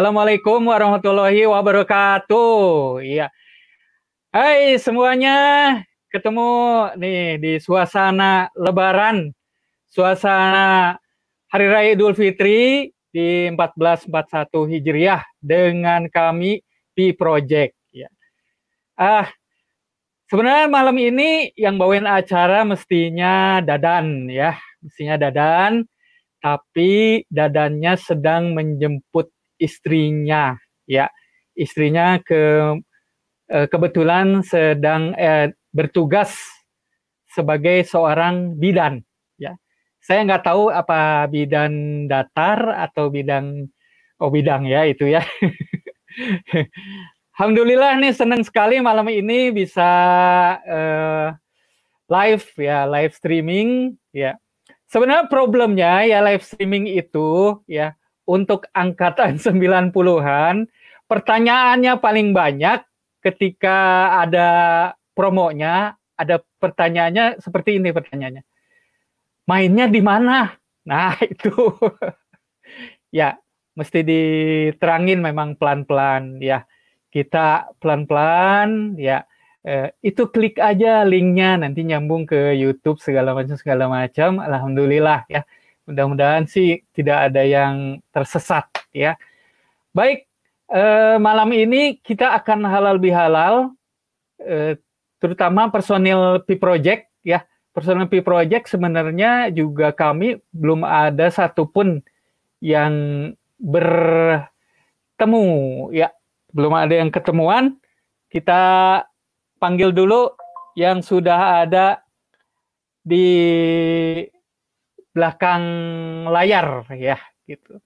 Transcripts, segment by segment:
Assalamualaikum warahmatullahi wabarakatuh. Iya. Hai semuanya, ketemu nih di suasana Lebaran, suasana Hari Raya Idul Fitri di 1441 Hijriah dengan kami P Project. Ya. Sebenarnya malam ini yang bawain acara mestinya Dadan, ya, mestinya Dadan. Tapi Dadannya sedang menjemput istrinya, ya, istrinya kebetulan sedang bertugas sebagai seorang bidan, ya. Saya nggak tahu apa bidan datar atau bidang, oh bidang ya itu ya. Alhamdulillah nih, senang sekali malam ini bisa live ya, live streaming ya. Sebenarnya problemnya ya live streaming itu ya untuk angkatan 90-an pertanyaannya paling banyak ketika ada promonya, ada pertanyaannya seperti ini pertanyaannya. Mainnya di mana? Nah, itu. Ya, mesti diterangin memang pelan-pelan ya. Kita pelan-pelan ya. Itu klik aja linknya, nanti nyambung ke YouTube segala macam. Alhamdulillah ya, mudah-mudahan sih tidak ada yang tersesat ya. Baik, malam ini kita akan halal bihalal, terutama personil P Project ya. Personil P Project sebenarnya juga kami belum ada satupun yang bertemu ya, belum ada yang ketemuan. Kita panggil dulu yang sudah ada di belakang layar ya, gitu.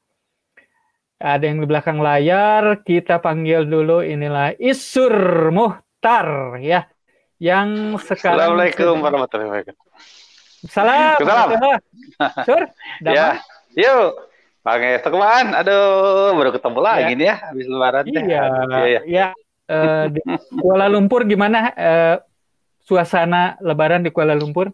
Ada yang di belakang layar, kita panggil dulu, inilah Isur Muhtar ya, yang sekarang. Assalamualaikum warahmatullahi wabarakatuh. Salam. Sur, ya. Yuk. Panggil teman. Aduh, baru ketemu lagi ya. Nih ya habis lebaran. Iya. Di Kuala Lumpur gimana suasana Lebaran di Kuala Lumpur?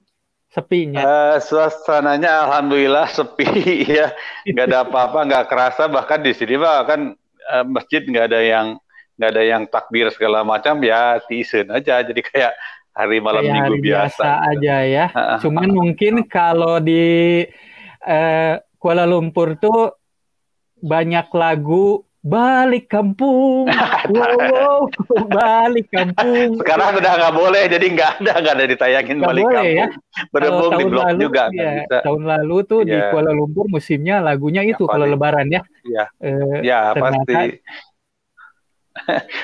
Sepinya? Suasananya alhamdulillah sepi ya, nggak ada apa-apa, nggak kerasa. Bahkan di sini bahkan masjid nggak ada yang takbir segala macam ya, tisen aja. Jadi kayak hari malam kayak minggu hari biasa aja ya. Cuman mungkin kalau di Kuala Lumpur tuh banyak lagu. Balik kampung, wow, balik kampung. Sekarang udah nggak boleh, jadi nggak ada ditayangin gak balik boleh, kampung. Ya? Berembung di blog juga. Ya, bisa. Tahun lalu tuh ya. Di Kuala Lumpur musimnya lagunya itu ya, kalau Lebaran ya. Ya, pasti.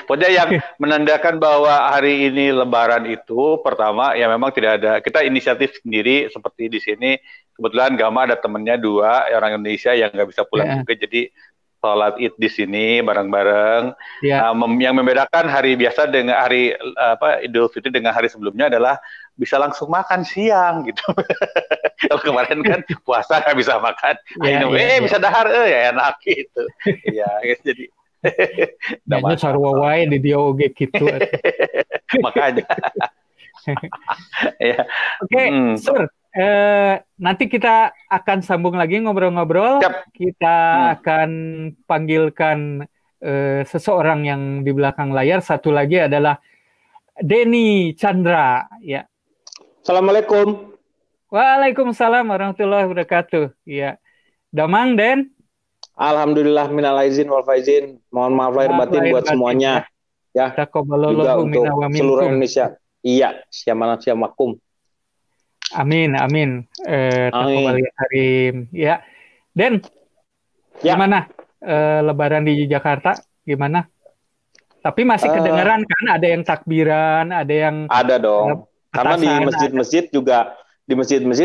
Pokoknya yang menandakan bahwa hari ini Lebaran itu pertama ya memang tidak ada, kita inisiatif sendiri seperti di sini. Kebetulan Gama ada temennya dua orang Indonesia yang nggak bisa pulang ya. Juga, jadi sholat id di sini bareng-bareng. Ya. Yang membedakan hari biasa dengan hari Idul Fitri dengan hari sebelumnya adalah bisa langsung makan siang gitu. Kalau kemarin kan puasa nggak bisa makan, ya, ya. Bisa dahar, ya enak gitu. Iya, jadi. Namanya sarua wae di dia oge gitu. Makanya. Ya. Oke, Sur. Nanti kita akan sambung lagi ngobrol-ngobrol. Kita akan panggilkan seseorang yang di belakang layar. Satu lagi adalah Denny Chandra. Ya. Assalamualaikum. Waalaikumsalam warahmatullahi wabarakatuh. Ya. Damang Den. Alhamdulillah minal aizin wal faizin. Mohon maaf lahir batin buat semuanya. Ya. Juga untuk seluruh Indonesia. Iya. Siamakum. Amin. Takobali Karim. Ya, Den, ya. Gimana Lebaran di Jakarta? Gimana? Tapi masih kedengeran kan? Ada yang takbiran, ada yang ada dong. Karena di masjid-masjid juga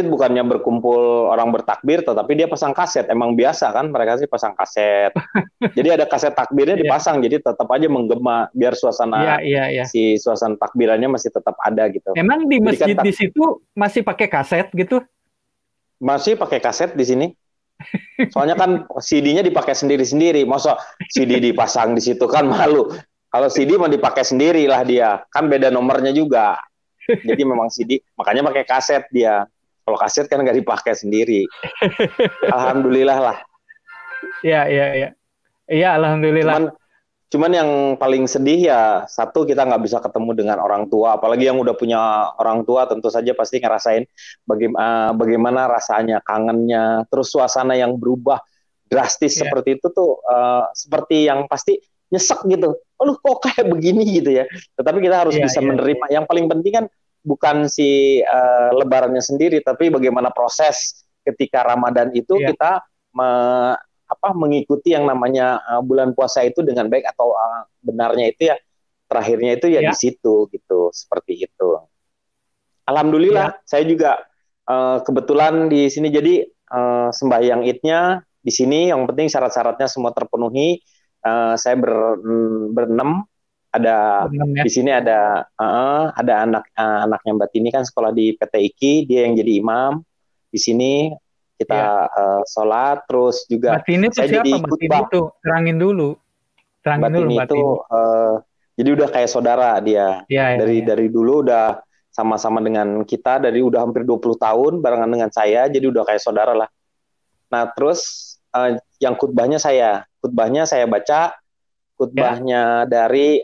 bukannya berkumpul orang bertakbir, tetapi dia pasang kaset. Emang biasa kan? Mereka sih pasang kaset. Jadi ada kaset takbirnya dipasang, jadi tetap aja menggema biar suasana si suasana takbirannya masih tetap ada gitu. Emang di masjid kan, di situ masih pakai kaset gitu? Masih pakai kaset di sini. Soalnya kan CD-nya dipakai sendiri-sendiri. Masa CD dipasang di situ kan malu. Kalau CD mau dipakai sendirilah dia. Kan beda nomornya juga. Jadi memang CD, makanya pakai kaset dia. Kalau kaset kan nggak dipakai sendiri. Alhamdulillah lah. Ya. Iya, alhamdulillah. Cuman yang paling sedih ya, satu kita nggak bisa ketemu dengan orang tua, apalagi yang udah punya orang tua tentu saja pasti ngerasain bagaimana rasanya, kangennya, terus suasana yang berubah drastis seperti itu tuh, seperti yang pasti nyesek gitu. Lu kok kayak begini gitu ya. Tetapi kita harus bisa menerima. Yang paling penting kan bukan si lebarannya sendiri, tapi bagaimana proses ketika Ramadan itu kita mengikuti yang namanya bulan puasa itu dengan baik atau benarnya itu ya, terakhirnya itu ya di situ gitu, seperti itu. Alhamdulillah saya juga kebetulan di sini, jadi sembahyang Idnya di sini. Yang penting syarat-syaratnya semua terpenuhi. Saya berenam, ada di sini ada anaknya Mbak Tini kan sekolah di PT IKI, dia yang jadi imam di sini. Kita sholat, terus juga Mbak Tini saya siapa? Jadi khutbah. Terangin Mbak Tini itu jadi udah kayak saudara dia, dari dulu udah sama-sama dengan kita, dari udah hampir 20 tahun barengan dengan saya, jadi udah kayak saudara lah. Nah terus yang khutbahnya saya baca, khutbahnya dari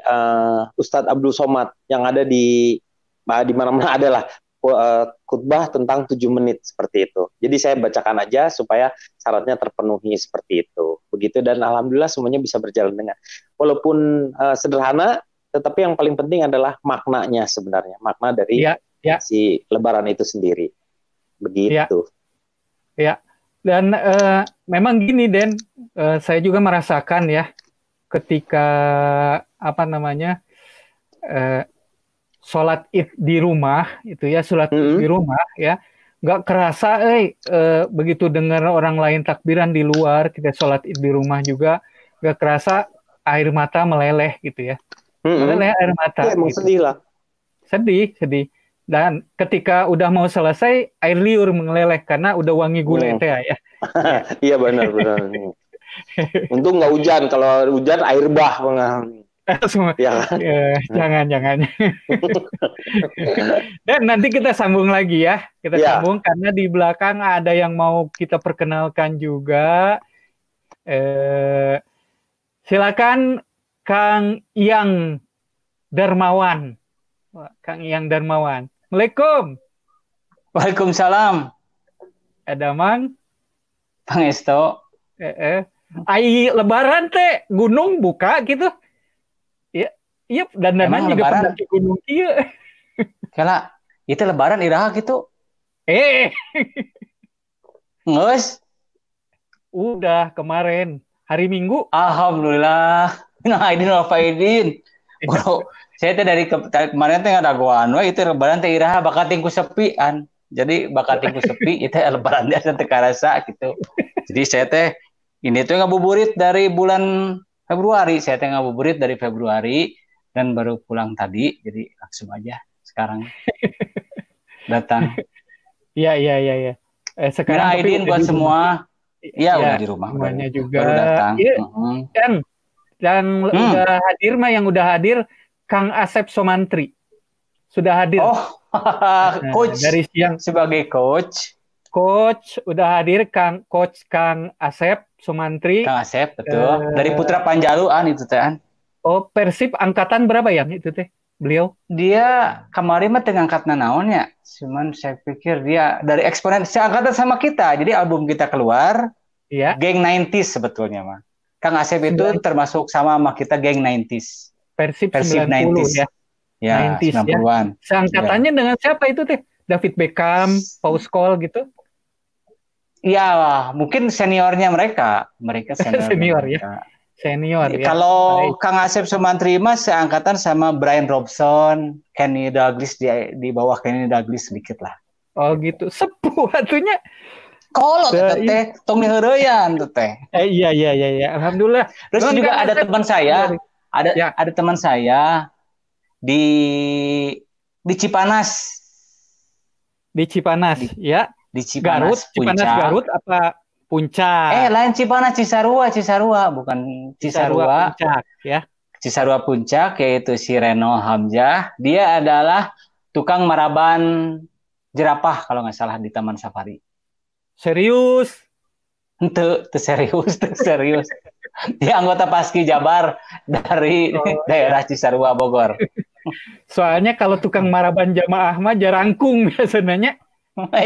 Ustadz Abdul Somad yang ada di mana-mana adalah. Khutbah tentang 7 menit seperti itu. Jadi saya bacakan aja supaya syaratnya terpenuhi seperti itu. Begitu, dan alhamdulillah semuanya bisa berjalan dengan walaupun sederhana, tetapi yang paling penting adalah maknanya sebenarnya, makna dari si lebaran itu sendiri. Begitu. Ya. Dan memang gini Den, saya juga merasakan ya ketika sholat Id di rumah itu ya, sholat di rumah ya, nggak kerasa begitu dengar orang lain takbiran di luar, kita sholat Id di rumah juga nggak kerasa air mata meleleh gitu ya, meleleh air mata. Emang gitu. Sedih lah, sedih. Dan ketika udah mau selesai, air liur meleleh karena udah wangi gulai teh ya. Iya benar. Untung nggak hujan, kalau hujan air bah mengalir. Semua. Ya. Jangan. Dan nanti kita sambung lagi ya. Kita sambung karena di belakang ada yang mau kita perkenalkan juga. Silakan Kang Yang Darmawan. Kang Yang Darmawan. Assalamualaikum. Waalaikumsalam. Ada Mang? Pangesto. Ai lebaran teh gunung buka gitu. Iya, dandanan juga pernah ke gunung ieu. Kala, itu lebaran iraha gitu. Ngeus. Udah kemarin hari Minggu. Alhamdulillah. Nah, ini faidin. Bro, saya teh dari kemarin teh ngadagoan we itu lebaran teh iraha bakal tingku sepian. Jadi bakal tingku sepi itu lebaran dia teh karasa gitu. Jadi saya teh ini tuh ngabuburit dari bulan Februari, saya teh ngabuburit dari Februari. Dan baru pulang tadi, jadi langsung aja sekarang datang. Iya. Sekarang izin buat semua. Iya, udah di rumah. Semuanya juga baru datang. Ya. Dan udah hadir yang udah hadir Kang Asep Somantri. Sudah hadir. Oh, coach dari siang sebagai coach. Coach udah hadir Kang Asep Somantri. Kang Asep, betul. Dari Putra Panjaluan itu teh. Oh, Persib angkatan berapa yang itu teh? Beliau? Dia kemarin mah tengah angkatan naonnya. Cuman saya pikir dia dari eksponen seangkatan sama kita. Jadi album kita keluar, Geng 90s sebetulnya mah. Kang Asep itu termasuk sama kita Geng 90s. Persib 90s. Ya, 90-an. Seangkatannya dengan siapa itu teh? David Beckham, Paul Scholes gitu? Iya, mungkin seniornya mereka. Mereka senior mereka. Ya. Senior ya. Kalau Kang Asep Somantri mah seangkatan sama Brian Robson, Kenny Douglas di bawah Kenny Douglas sedikit lah. Oh gitu. Sepuh atunya. Kalau teteh tong diheureyan teteh. Iya. Alhamdulillah. Terus Don juga ada teman saya, ada teman saya di Cipanas. Di Cipanas, Di Cipanas, Garut apa Puncak. Lain Cipanas, Cisarua bukan Cisarua. Puncak, ya. Cisarua Puncak, yaitu si Reno Hamzah. Dia adalah tukang maraban jerapah kalau nggak salah di Taman Safari. Serius? Itu serius. Dia anggota Paski Jabar dari daerah Cisarua, Bogor. Soalnya kalau tukang maraban jamaah mah jarangkung biasanya.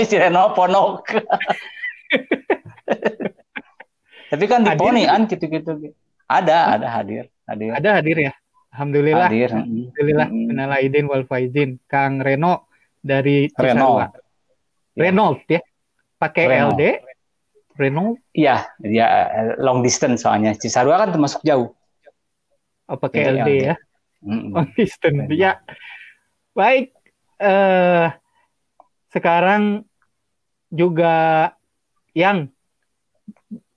Si Reno ponok. Tapi kan di ponian gitu-gitu. Ada hadir. Ada hadir ya. Alhamdulillah. Hadir. Alhamdulillah. Minal aidin wal faizin. Kang Reno dari Cisarua. Renault ya. Pakai LD. Reno? Iya, dia long distance soalnya. Cisarua kan termasuk jauh. Oh, pakai LD ya. Long distance. Ya. Baik. Sekarang juga yang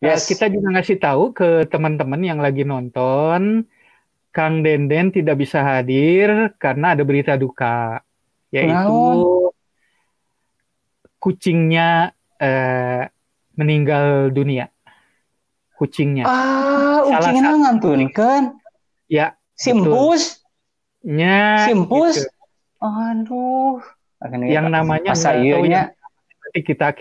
kita juga ngasih tahu ke teman-teman yang lagi nonton, Kang Denden tidak bisa hadir karena ada berita duka, yaitu kucingnya meninggal dunia. Kucingnya. Kucingnya ngantunkan. Ya. Simpusnya. Simpus. Gitu. Aduh. Yang namanya kita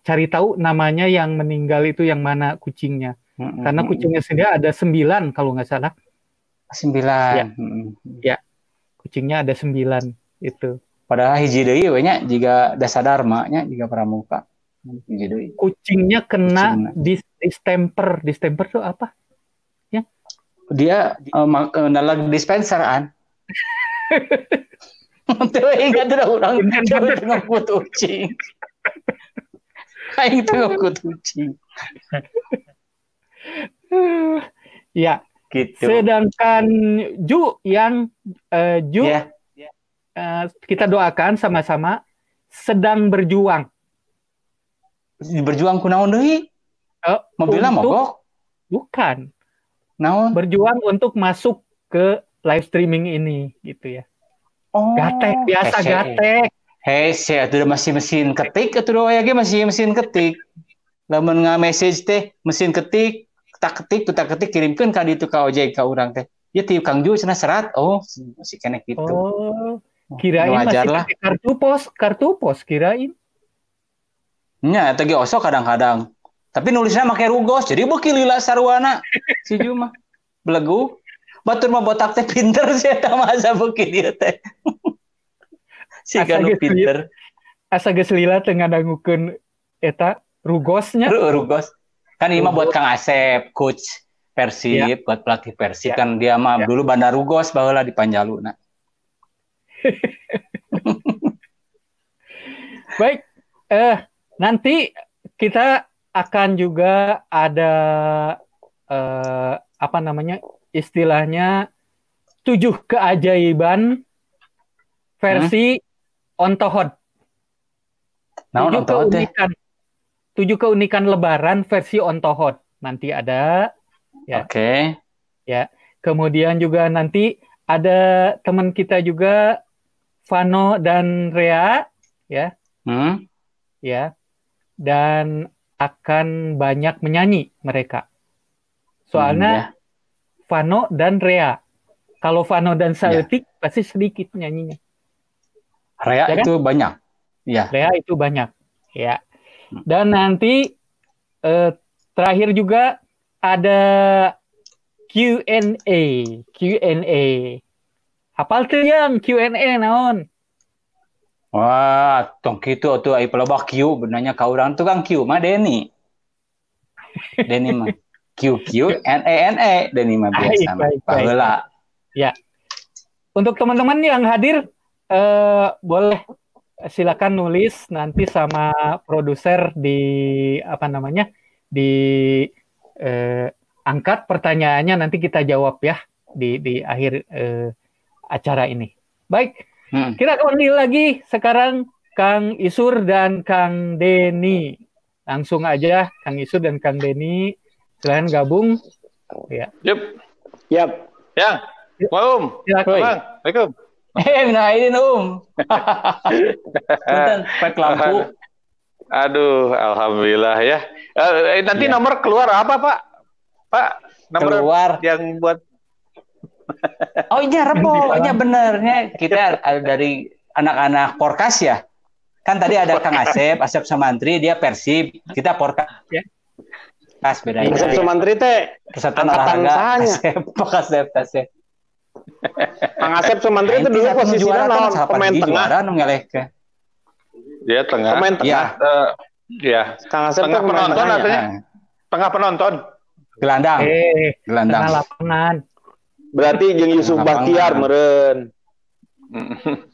cari tahu namanya yang meninggal itu yang mana kucingnya. Karena kucingnya sendiri ada 9 kalau nggak salah. 9. Ya. Ya. Kucingnya ada 9 itu. Padahal hiji deui we nya jiga dasadarmanya jiga pramuka. Kucingnya kena distemper tuh apa? Ya. Dia nalar dispenseran. Tuh ingat ada orang ngekut kucing. Aing tuh ngekut kucing. Ya, gitu. Sedangkan kita doakan sama-sama sedang berjuang. Berjuang kunaon deui? Mobilna mogok? Bukan. Naon? Berjuang untuk masuk ke live streaming ini gitu ya. Oh. Gatek biasa gatek. Hei, saya tuh masih mesin ketik atuh aya ge masih mesin ketik. Lamun nge-message teh mesin ketik, tak ketik kirimkeun ka ditu ka ojek ka urang teh. Ieu ti Kang Ju cenah serat. Oh, masih keneh kitu. Oh. Kirain masih kartu pos kirain. Nya eta ge osok kadang-kadang. Tapi nulisnya make rugos, jadi beuki lila sarwana. Si Ju mah belegu. Batur mah botak teh pinter sih eta mah asa beuki dieu teh. Si Ganu pinter. Asa geus lila teh ngadangukeun eta rugosnya. Rugos. Kan ieu mah buat Kang Asep, coach Persib, buat pelatih Persib kan dia mah dulu bandar rugos baheula di Panjaluna. Baik, nanti kita akan juga ada apa namanya istilahnya 7 keajaiban versi Ontohod. 7 keunikan. 7 keunikan lebaran versi Ontohod. Nanti ada ya. Oke. Ya. Kemudian juga nanti ada teman kita juga Vano dan Rhea ya. Ya. Dan akan banyak menyanyi mereka. Soalnya Vano dan Rhea. Kalau Vano dan Saetik pasti sedikit nyanyinya. Rhea ya, itu kan? Banyak. Ya. Rhea itu banyak. Ya. Dan nanti terakhir juga ada Q&A. Hafal tuh yang Q&A naon? Wah, tong kitu atuh ai pelobah Q benarnya ka urang tukang Q mah Deni. Deni mah Q, N, E, Deni mah biasa baheula. Ya. Untuk teman-teman yang hadir boleh silakan nulis nanti sama produser di apa namanya? Di angkat pertanyaannya nanti kita jawab ya di akhir acara ini. Baik. Kita kembali lagi sekarang Kang Isur dan Kang Deni. Langsung aja Kang Isur dan Kang Deni silahkan gabung. Ya. Yep. Ya. Waalaikumsalam. Waalaikumsalam. Naidin Pek lampu. Aduh, alhamdulillah ya. Nanti nomor keluar apa, Pak? Pak, nomor keluar yang buat oh iya Rebo, iya benernya kita dari anak-anak Porkas ya. Kan tadi ada Kang Asep Somantri, dia Persib, kita Porkas ya. Tas bedain. Asep Somantri teh angkatan sahanya. Asep. Kang Asep Somantri itu dulu posisinya lawan pemain tengah. Dia tengah. Pemain tengah. Iya. Kang Asep tengah penonton artinya. Tengah penonton. Gelandang. Gelandang. Tengah lapangan. Berarti jeung Yusuf Bachtiar meureun.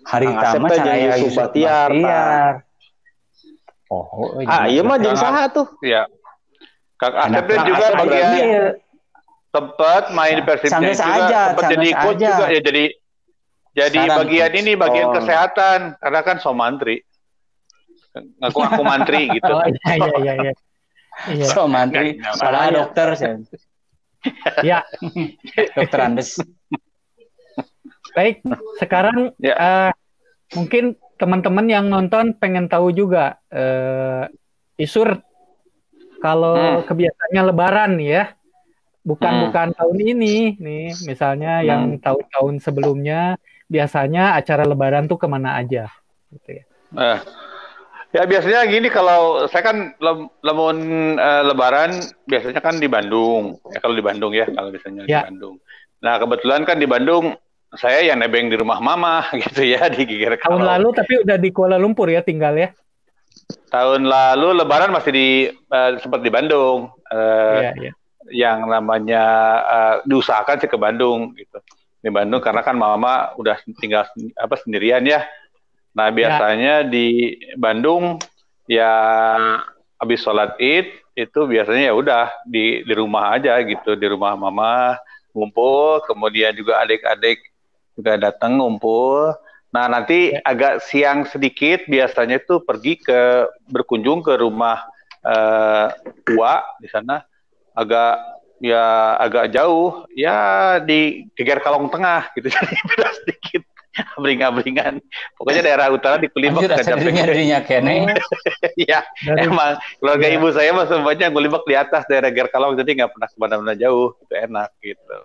Harita mah cahaya Yusuf Bachtiar. Oh, iya mah jeung saha tuh? Iya. Kang Asep juga bagian tempat main di Persibnya juga, tempat jadi ikut juga ya, jadi saran bagian coach. Ini bagian kesehatan karena kan Somantri ngaku mantri gitu. Oh iya. Somantri salah dokter saya. Ya dokter Andes. Baik, sekarang ya. Mungkin teman-teman yang nonton pengen tahu juga Isur kalau kebiasaannya Lebaran ya. Bukan tahun ini nih, misalnya yang tahun-tahun sebelumnya biasanya acara Lebaran tuh kemana aja? Gitu ya. Ya biasanya gini, kalau saya kan Lebaran biasanya kan di Bandung. Ya, kalau di Bandung ya, kalau biasanya ya. Di Bandung. Nah kebetulan kan di Bandung saya yang nebeng di rumah mama gitu ya di Giger. Tahun lalu tapi udah di Kuala Lumpur ya tinggal ya. Tahun lalu Lebaran masih sempat di Bandung. Ya. Yang namanya diusahakan sih ke Bandung gitu. Di Bandung karena kan mama udah tinggal sendirian ya. Nah, biasanya di Bandung ya habis sholat Id itu biasanya ya udah di rumah aja gitu, di rumah mama ngumpul, kemudian juga adik-adik juga datang ngumpul. Nah, nanti agak siang sedikit biasanya tuh pergi berkunjung ke rumah tua di sana. Agak jauh ya di Geger Kalong Tengah gitu, jadi beda sedikit abring-abringan pokoknya daerah utara di Kulibak dirinya kene. Ya emang keluarga ibu saya mah semuanya Kulibak di atas daerah Geger Kalong, jadi nggak pernah kemana-mana jauh gitu, enak gitu.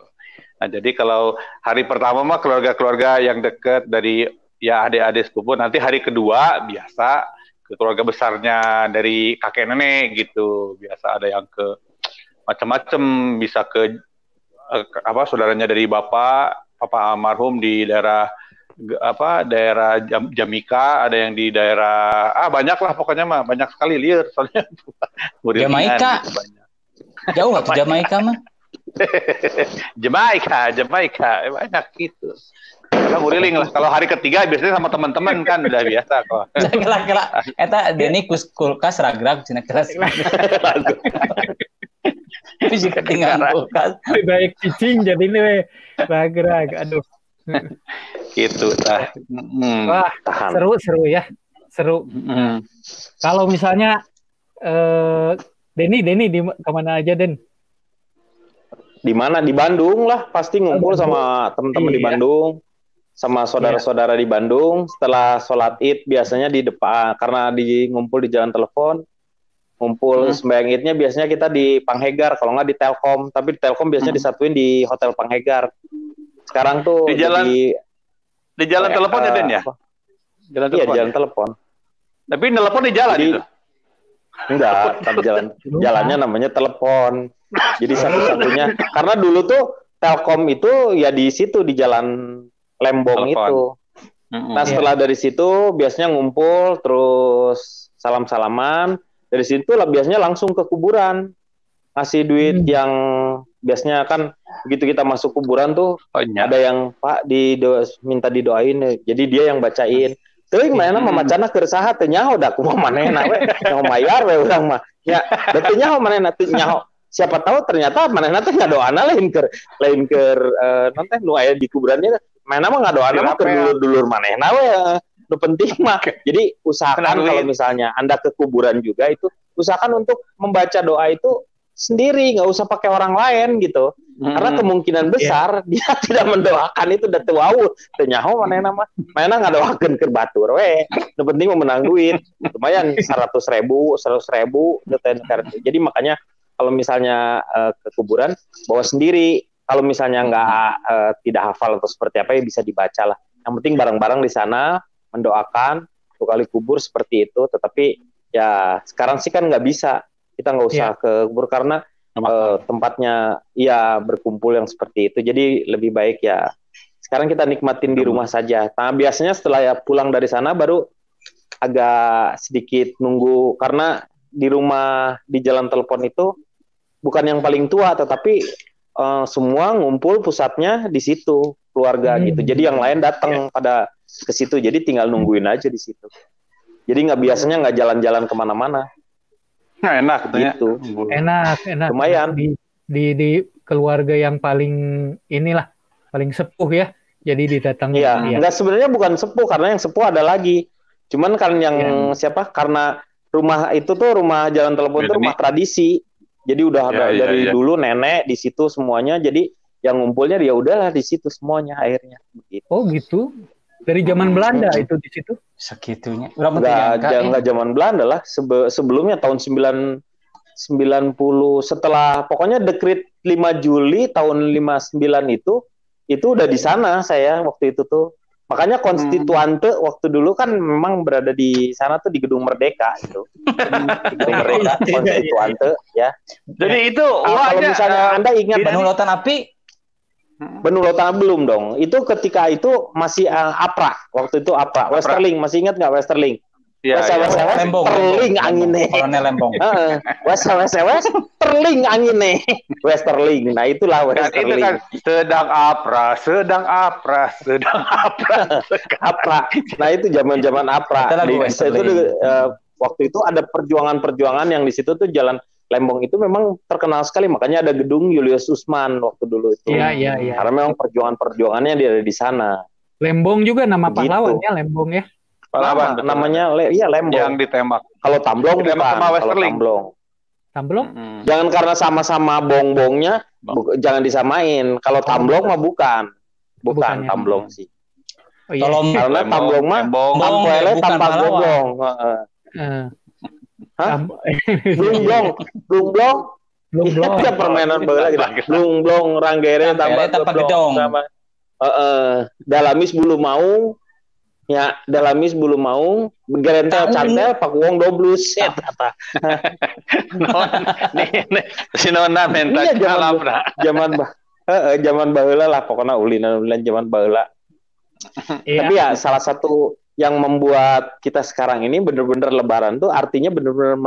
Nah jadi kalau hari pertama mah keluarga-keluarga yang dekat dari ya adik-adik sepupu, nanti hari kedua biasa ke keluarga besarnya dari kakek nenek gitu, biasa ada yang ke macam-macam, bisa ke saudaranya dari bapak almarhum di daerah daerah Jamaica, ada yang di daerah banyak lah pokoknya mah, banyak sekali liar soalnya Jamaica gitu, banyak. Jauh nggak ke Jamaica mah? Jamaica banyak gitu. Kita nguriling lah. Kalau hari ketiga biasanya sama teman-teman kan udah biasa kok. Kela-kela. Eta Deni kulkas ragrag cina kelas. Tapi jika tinggal kulkas lebih baik cicing jadi ini ragrag. Aduh. Gitu. Wah seru ya. Seru. Kalau misalnya Deni kemana aja Den? Di mana? Di Bandung lah, pasti ngumpul sama teman-teman di Bandung, sama saudara-saudara di Bandung. Setelah sholat Id biasanya di depan, karena ngumpul di Jalan Telepon, ngumpul sembahyang Idnya biasanya kita di Panghegar, kalau nggak di Telkom, tapi di Telkom biasanya disatuin di Hotel Panghegar. Sekarang tuh di Jalan Telepon ya Den ya? Jalan Telepon. Tapi telepon di jalan itu? Enggak, tapi jalannya namanya Telepon. Jadi satu-satunya, karena dulu tuh Telkom itu ya di situ di Jalan Lembong Telepon. Itu. Nah setelah dari situ biasanya ngumpul terus salam-salaman. Dari situ lah biasanya langsung ke kuburan. Ngasih duit yang biasanya kan begitu kita masuk kuburan tuh ada yang Pak minta didoain. Jadi dia yang bacain. Teuing mana mamacana keur saha teh nyaho da kumaha manehna we. Nyaho mayar we urang mah. Ya, beuti nyaho manehna teh nyaho. Siapa tahu ternyata manehna teh ngadoana lain keur non teh nu aya di kuburannya manehna mah ngadoana mah keur dulur-dulur manehna we. Nu penting mah. Jadi usahakan kalau misalnya Anda ke kuburan juga itu usahakan untuk membaca doa itu sendiri, nggak usah pakai orang lain gitu. Karena kemungkinan besar dia tidak mendoakan itu udah tuau. Tenyaho manehna mah. Manehna ngadoakeun keur batur we. Nu penting memenang duit. Lumayan 100.000 Jadi makanya kalau misalnya ke kuburan bawa sendiri. Kalau misalnya tidak hafal atau seperti apa ya bisa dibaca lah. Yang penting barang-barang di sana mendoakan untuk kali kubur seperti itu. Tetapi ya sekarang sih kan nggak bisa. Kita nggak usah ke kubur karena tempatnya ya berkumpul yang seperti itu. Jadi lebih baik ya sekarang kita nikmatin di rumah saja. Nah, biasanya setelah ya pulang dari sana baru agak sedikit nunggu, karena di rumah di Jalan Telepon itu bukan yang paling tua, tetapi semua ngumpul pusatnya di situ, keluarga gitu. Jadi yang lain datang pada ke situ, jadi tinggal nungguin aja di situ. Jadi nggak biasanya nggak jalan-jalan kemana-mana. Nah, enak gitu. Enak. Lumayan di keluarga yang paling inilah, paling sepuh ya. Jadi didatangi. Iya. Ya. Nggak, sebenarnya bukan sepuh, karena yang sepuh ada lagi. Cuman kan yang siapa? Karena rumah itu tuh, rumah Jalan Telepon itu rumah tradisi. Jadi udah dari dulu nenek di situ semuanya. Jadi yang ngumpulnya ya udahlah di situ semuanya akhirnya. Begitu. Oh gitu. Dari zaman Belanda itu di situ. Segitunya. Enggak zaman Belanda lah. Sebelumnya tahun 90 setelah pokoknya dekret 5 Juli tahun 59 itu udah di sana saya waktu itu tuh. Makanya konstituante waktu dulu kan memang berada di sana tuh, di Gedung Merdeka itu. Gedung Merdeka konstituante ya. Jadi itu kalau misalnya Anda ingat penulotan api, penulotan belum dong. Itu ketika itu masih APRA. Waktu itu APRA. Westerling, masih ingat nggak Westerling? Ya, Lembong. Terling angine. Kolonel Lembong. Terling angine. Westerling. Nah, itulah Westerling. Nah, itu kan sedang APRA. APRA. Nah, itu zaman-zaman APRA. Waktu itu ada perjuangan-perjuangan yang di situ tuh Jalan Lembong itu memang terkenal sekali, makanya ada gedung Julius Usman waktu dulu itu. Iya. Karena memang perjuangan-perjuangannya dia ada di sana. Lembong juga nama pahlawannya Lembong ya. Pahlawan namanya Lembong. Yang ditembak. Kalau Tamblong ditembak sama Westerling. Tamblong? Jangan, karena sama-sama bongbongnya jangan disamain. Kalau Tamblong mah bukan ya. Tamblong sih. Oh, iya. Karena Tamblong mah tampelnya tanpa bongbong. Blung blong. Itu permainan bola gitu. Blung blong ranggere tanpa gedong. Dalamis bulu maung. Ya, dalamis bulu maung, gerentel cantel pak wong doblus set apa. Sinona mentak kalabra. Zaman baheula lah pokoknya ulin-ulin zaman baheula. Tapi ya salah satu yang membuat kita sekarang ini benar-benar lebaran tuh artinya benar-benar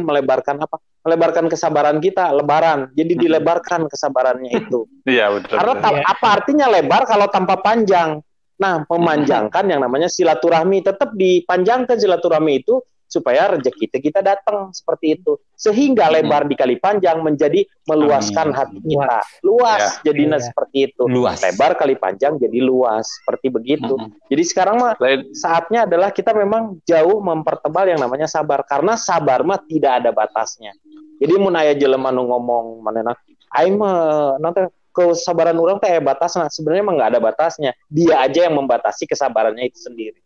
melebarkan apa? Melebarkan kesabaran kita, lebaran. Jadi dilebarkan kesabarannya itu. Iya, betul. Karena apa artinya lebar kalau tanpa panjang? Nah, memanjangkan yang namanya silaturahmi, tetap dipanjangkan silaturahmi itu supaya rezeki kita datang seperti itu. Sehingga lebar dikali panjang menjadi meluaskan hati kita. Luas jadinya seperti itu. Luas. Lebar kali panjang jadi luas, seperti begitu. Jadi sekarang mah saatnya adalah kita memang jauh mempertebal yang namanya sabar, karena sabar mah tidak ada batasnya. Jadi mun aya jelema nu ngomong manehna, "Ai mah nanti kesabaran orang teh batasna." Sebenarnya mah enggak ada batasnya. Dia aja yang membatasi kesabarannya itu sendiri.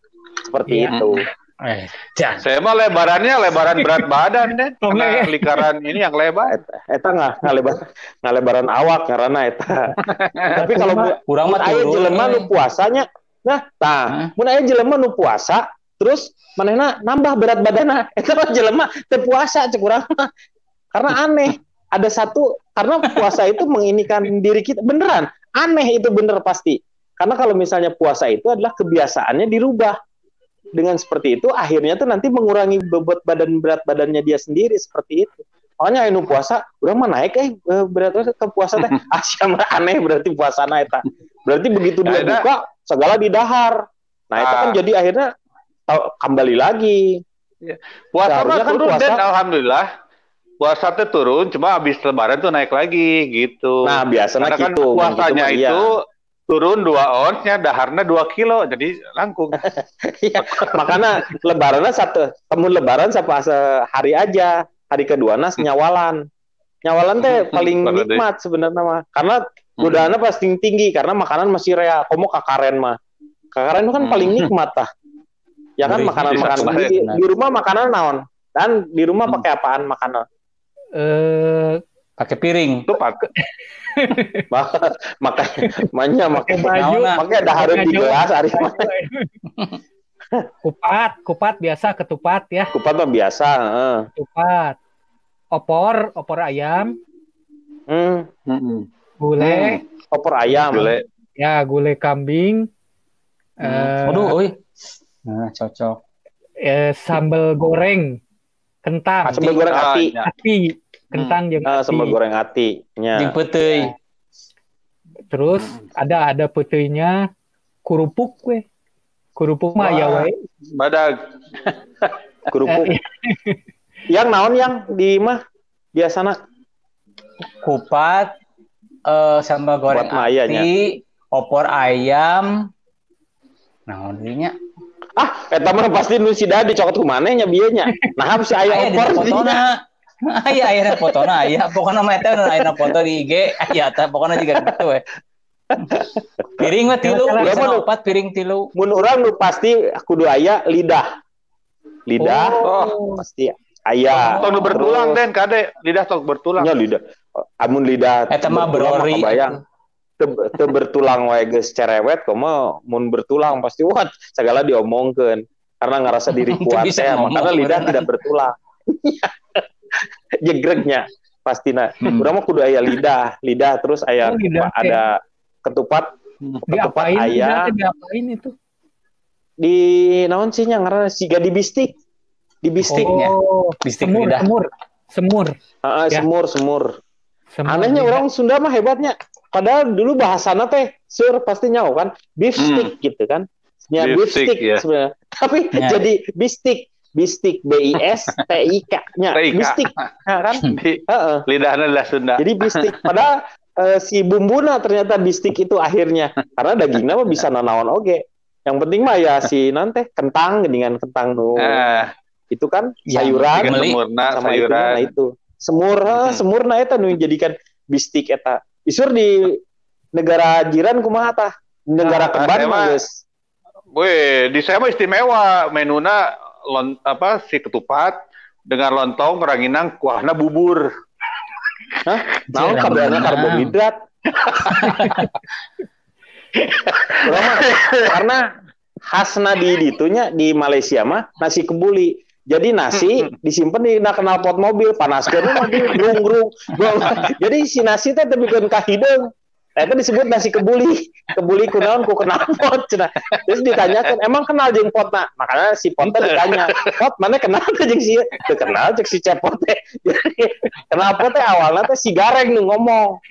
Seperti itu. Saya mah lebaran berat badan deh. Karena lingkaran ini yang lebar. Eta lebaran awak karena eta. Tapi kalau kurang mah aya jelema nu puasanya, nah, mun aya jelema nu puasa, terus manehna nambah berat badanna, eta mah jelema teu puasa cek urang mah. Karena aneh, ada satu, karena puasa itu menginikan diri kita. Beneran, aneh itu bener pasti. Karena kalau misalnya puasa itu adalah kebiasaannya dirubah. Dengan seperti itu akhirnya tuh nanti mengurangi berat badannya dia sendiri seperti itu. Makanya anu puasa udah mah naik berat ke puasa teh. Asyam aneh berarti puasana eta. Berarti begitu dia buka segala didahar. Nah, itu kan jadi akhirnya kembali lagi. Puasa mah kan turun dan alhamdulillah. Puasa teh turun, cuma habis lebaran tuh naik lagi gitu. Nah, biasanya karena gitu. Kan puasanya itu turun 2 ons, daharnya 2 kilo, jadi langkung. Iya, makanya lebarannya satu, temun lebaran sampai sehari aja, hari kedua nas nyawalan. Nyawalan teh paling nikmat sebenarnya mah, karena godaannya pasti tinggi, karena makanan masih rea, komo kakaren mah. Kakaren itu kan paling nikmat tah. Ya kan makanan di rumah makanan naon, dan di rumah pakai apaan makanan? Pakai piring tuh pakai baju, pakai dahar di gelas hari mah. kupat biasa, ketupat ya, kupat mah biasa, opor ayam, Gulai, opor ayam, gulai. Ya, gulai kambing. Nah, cocok. Sambal goreng kentang. Sambal goreng ati. Ati. Kentang jeung ati. Sambal goreng ati nya. Jeung peuteuy. Terus ada peuteunya kerupuk we. Kerupuk mah ya we. Badag. Kerupuk. Yang naon yang di mah biasana kupat, sambal goreng ati, opor ayam. Naon ieu nya? Eta mah pasti nu si Dadi cokot ku maneh nya bieu nya. Naha si aya opor fotona. Aya aya fotona aya. Pokona mah eta aya foto di IG. Aya eta pokona juga kitu we. Piring mah 3, 4 piring 3. Mun urang nu pasti kudu aya lidah. Lidah pasti aya. Tong nu bertulang Den kade, lidah tong bertulang. Nya lidah. Amun lidah eta mah berori. Teu bertulang wae geus cerewet komo mun bertulang pasti what segala diomongkeun karena ngarasa diri kuat ya makanya lidah tidak bertulang. Jegregnya pastina. Urang mah kudu aya lidah terus aya ada ketupat, ketupat aya. Diapain itu? Di naon sih nya ngaranna siga dibistik. Dibistiknya. Bistik lidah. Semur. Semur. Anehnya orang Sunda mah hebatnya. Padahal dulu bahasana teh sur pasti nyaho kan beefstick gitu kan. Ya beefstick ya. Sebenarnya. Tapi jadi bistik BISTIK-nya. Bistik kan? Lidahnya adalah Sunda. Jadi bistik padahal si bumbuna ternyata bistik itu akhirnya karena dagingnya mah bisa nanaon oge. Yang penting mah ya si nan teh kentang dengan kentang nu. Itu kan sayuran semurna sayuran itu. Semurna eta nu dijadikan bistik eta. Isur di negara jiran kumaha tah? Negara Keban mah geus. Weh, di saya mah istimewa menuna si ketupat dengan lontong ranginang kuahna bubur. Hah? Naon kabarna karbohidrat? Karena khasna di ditunya di Malaysia mah nasi kebuli. Jadi nasi disimpan di knalpot mobil panaskeun mobil grung-grung. Jadi si nasi teh dibikeun ka hideung. Eta disebut nasi kebuli. Kebuli kunaon ku knalpot cenah. Terus ditanyakan, "Emang kenal jeung potna?" Makanya si pot teh ditanya, "Pot, mana kenal jeung si ieu?" Teu kenal jeung si cepot teh. Jadi knalpot teh awalna teh si gareng nu ngomong.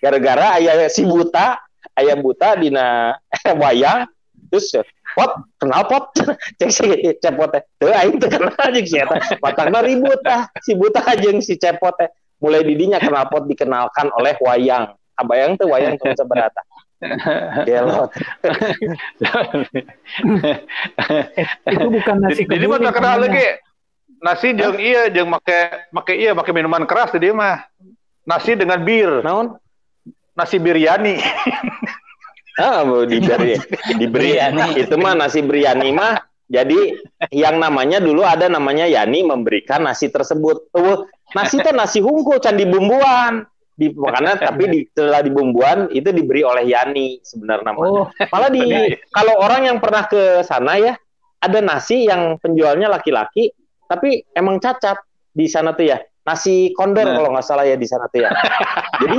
Gara-gara aya si buta, ayam buta dina wayang terus pot kenal pot cek si cepot teh teu aing teu kenal jeung si eta patangna ribut tah si buta jeung si cepot teh mulai didinya kenal pot dikenalkan oleh wayang abayang teh wayang teu sabarata gelot itu bukan nasi jadi mah kenal lagi nasi jeung ieu jeung make minuman keras teh dia mah nasi dengan bir naon nasi biryani. Di biryani itu mah nasi biryani mah jadi yang namanya dulu ada namanya Yani memberikan nasi tersebut. Nasi teh nasi hungkul can dibumbuan. Di makanya tapi setelah dibumbuan itu diberi oleh Yani sebenarnya namanya. Malah di kalau orang yang pernah ke sana ya ada nasi yang penjualnya laki-laki tapi emang cacat di sana tuh ya. Nasi kondor kalau nggak salah ya di sana tuh ya. Jadi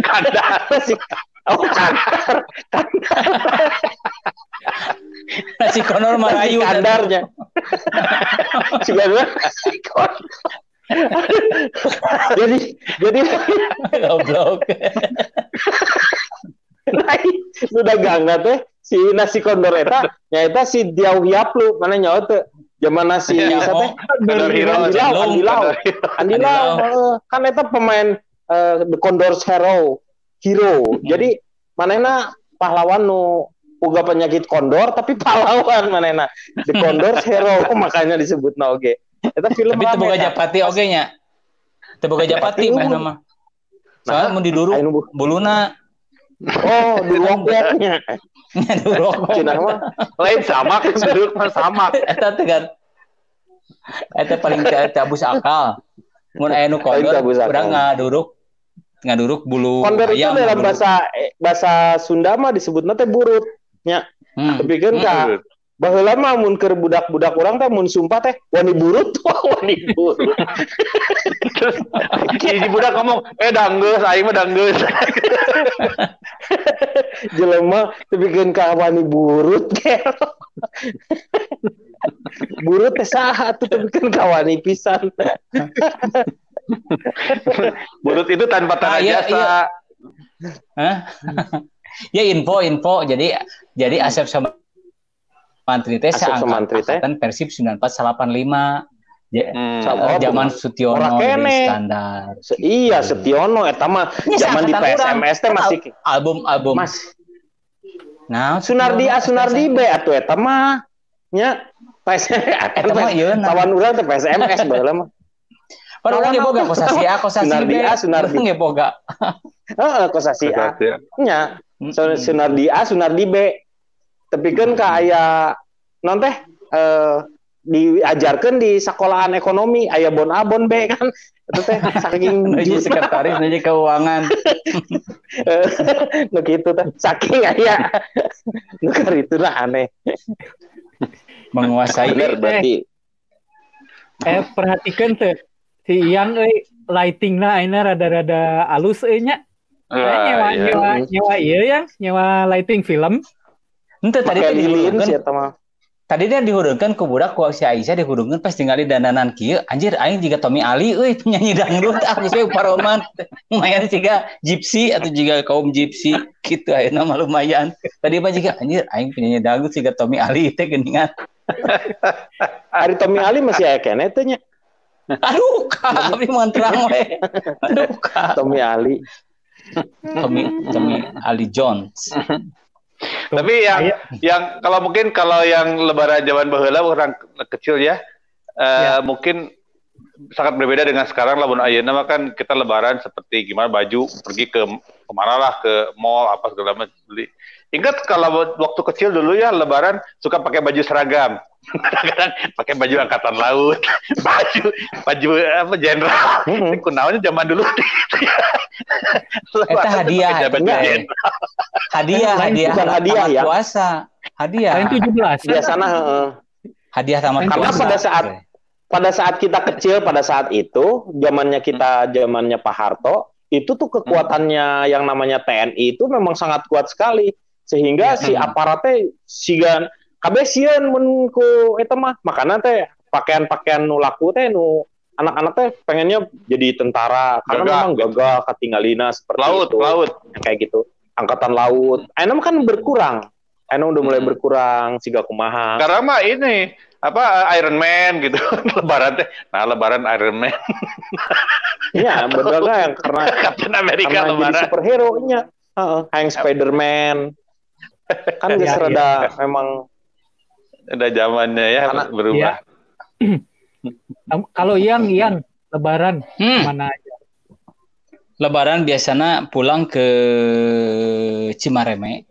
ada nasi kandar. Nasi kondor Melayu kandarnya. Jadi goblok. Sudah gangga teh si nasi kondor eta, nyaeta si diau hiap lu mana nyaho teu. Jaman nasi sate Andilao kan eta pemain The Condors Hero. Jadi manehna pahlawan nu uga penyakit kondor tapi pahlawan manehna The Condors Hero makanya disebutna oge. Eta film tapi teu boga japati oge nya. Teu boga japati manehna mah. Soalna mun diduruk buluna duloknya. Nyadurok cenah mah lain samak seduruk mah samak. Eta teh kan. Eta paling cabus akal. Mun aya nu kondor urang ngaduruk bulu kondor itu dalam bahasa Sunda mah disebutna teh burut nya. Tapi kan ka Baheula mah mun keur budak-budak urang teh mun sumpah teh wani burut, wani burut. Jadi budak ngomong, danggeus, aing mah danggeus. Jelema dipikeun ka wani burut teh. Burut teh saha atuh dipikeun ka wani pisan. Burut itu tanpa tanda jasa. Hah? Ya info-info jadi Asep sama Somantri teh seangkatan Persib 94-85 zaman Sutiono di standar. Iya Sutiono eta mah zaman di PSMS teh masih album-album. Mas. Nah, Sunardi be atuh eta mah nya PSMS lawan urang teh PSMS baheula mah. Padahal ge boga kosasia be Sunardi ge boga. Heeh kosasia. Nya Sunardi A Sunardi B. Tapi kan kayak non teh diajarkan di sekolahan ekonomi aya bon-abon be kan itu teh saking jadi sekretaris jadi keuangan nu kitu teh saking aya nu karitulah aneh menguasai berarti perhatikan teh si Ian euy lightingna ayeuna rada-rada alus euy nya nyewa ieu yang nyewa lighting film. Ente tadi dia dihurungkan ke budak ku si Aisyah dihurungkan pas tinggal di dandanan kieu anjir aing jiga Tommy Ali euy nyanyi dangdut ah geus paroman lumayan jiga gypsy atau jiga kaum gypsy kitu ayeuna mah lumayan tadi mah jiga anjir aing penyanyi dangdut jiga Tommy Ali teh geuningan ari Tommy Ali masih aya keneh teh nya aduh ka abdi mantrang we aduh ka Tommy Ali Jones. Tapi yang kalau mungkin kalau yang lebaran zaman baheula orang kecil ya, mungkin sangat berbeda dengan sekarang lamun ayeuna mah kan kita lebaran seperti gimana baju pergi kemana lah ke mall apa segala macam beli. Ingat kalau waktu kecil dulu ya lebaran suka pakai baju seragam. Kadang-kadang pakai baju angkatan laut, baju apa jenderal. Kunaonnya zaman dulu. Eta hadiah tamat ya. Puasa. Hadiah. Lain 17. Biasana hadiah tamat puasa. Karena pada saat kita kecil pada saat itu zamannya Pak Harto itu tuh kekuatannya yang namanya TNI itu memang sangat kuat sekali. Sehingga si aparatnya sigan kabeh sieun mun ku eta mah makanan teh pakaian-pakaian nu laku teh nu anak-anak teh pengennya jadi tentara karena memang gagah katinggalina seperti laut yang kayak gitu angkatan laut ayeuna kan berkurang udah mulai berkurang siga kumaha karena mah ini apa Iron Man gitu lebaran teh nah lebaran Iron Man iya bener lah yang karena Captain America lebaran superhero nya yang Spiderman kan geus rada memang ada zamannya ya karena, berubah. Ya. Kalau yang lebaran mana aja? Lebaran biasanya pulang ke Cimareme,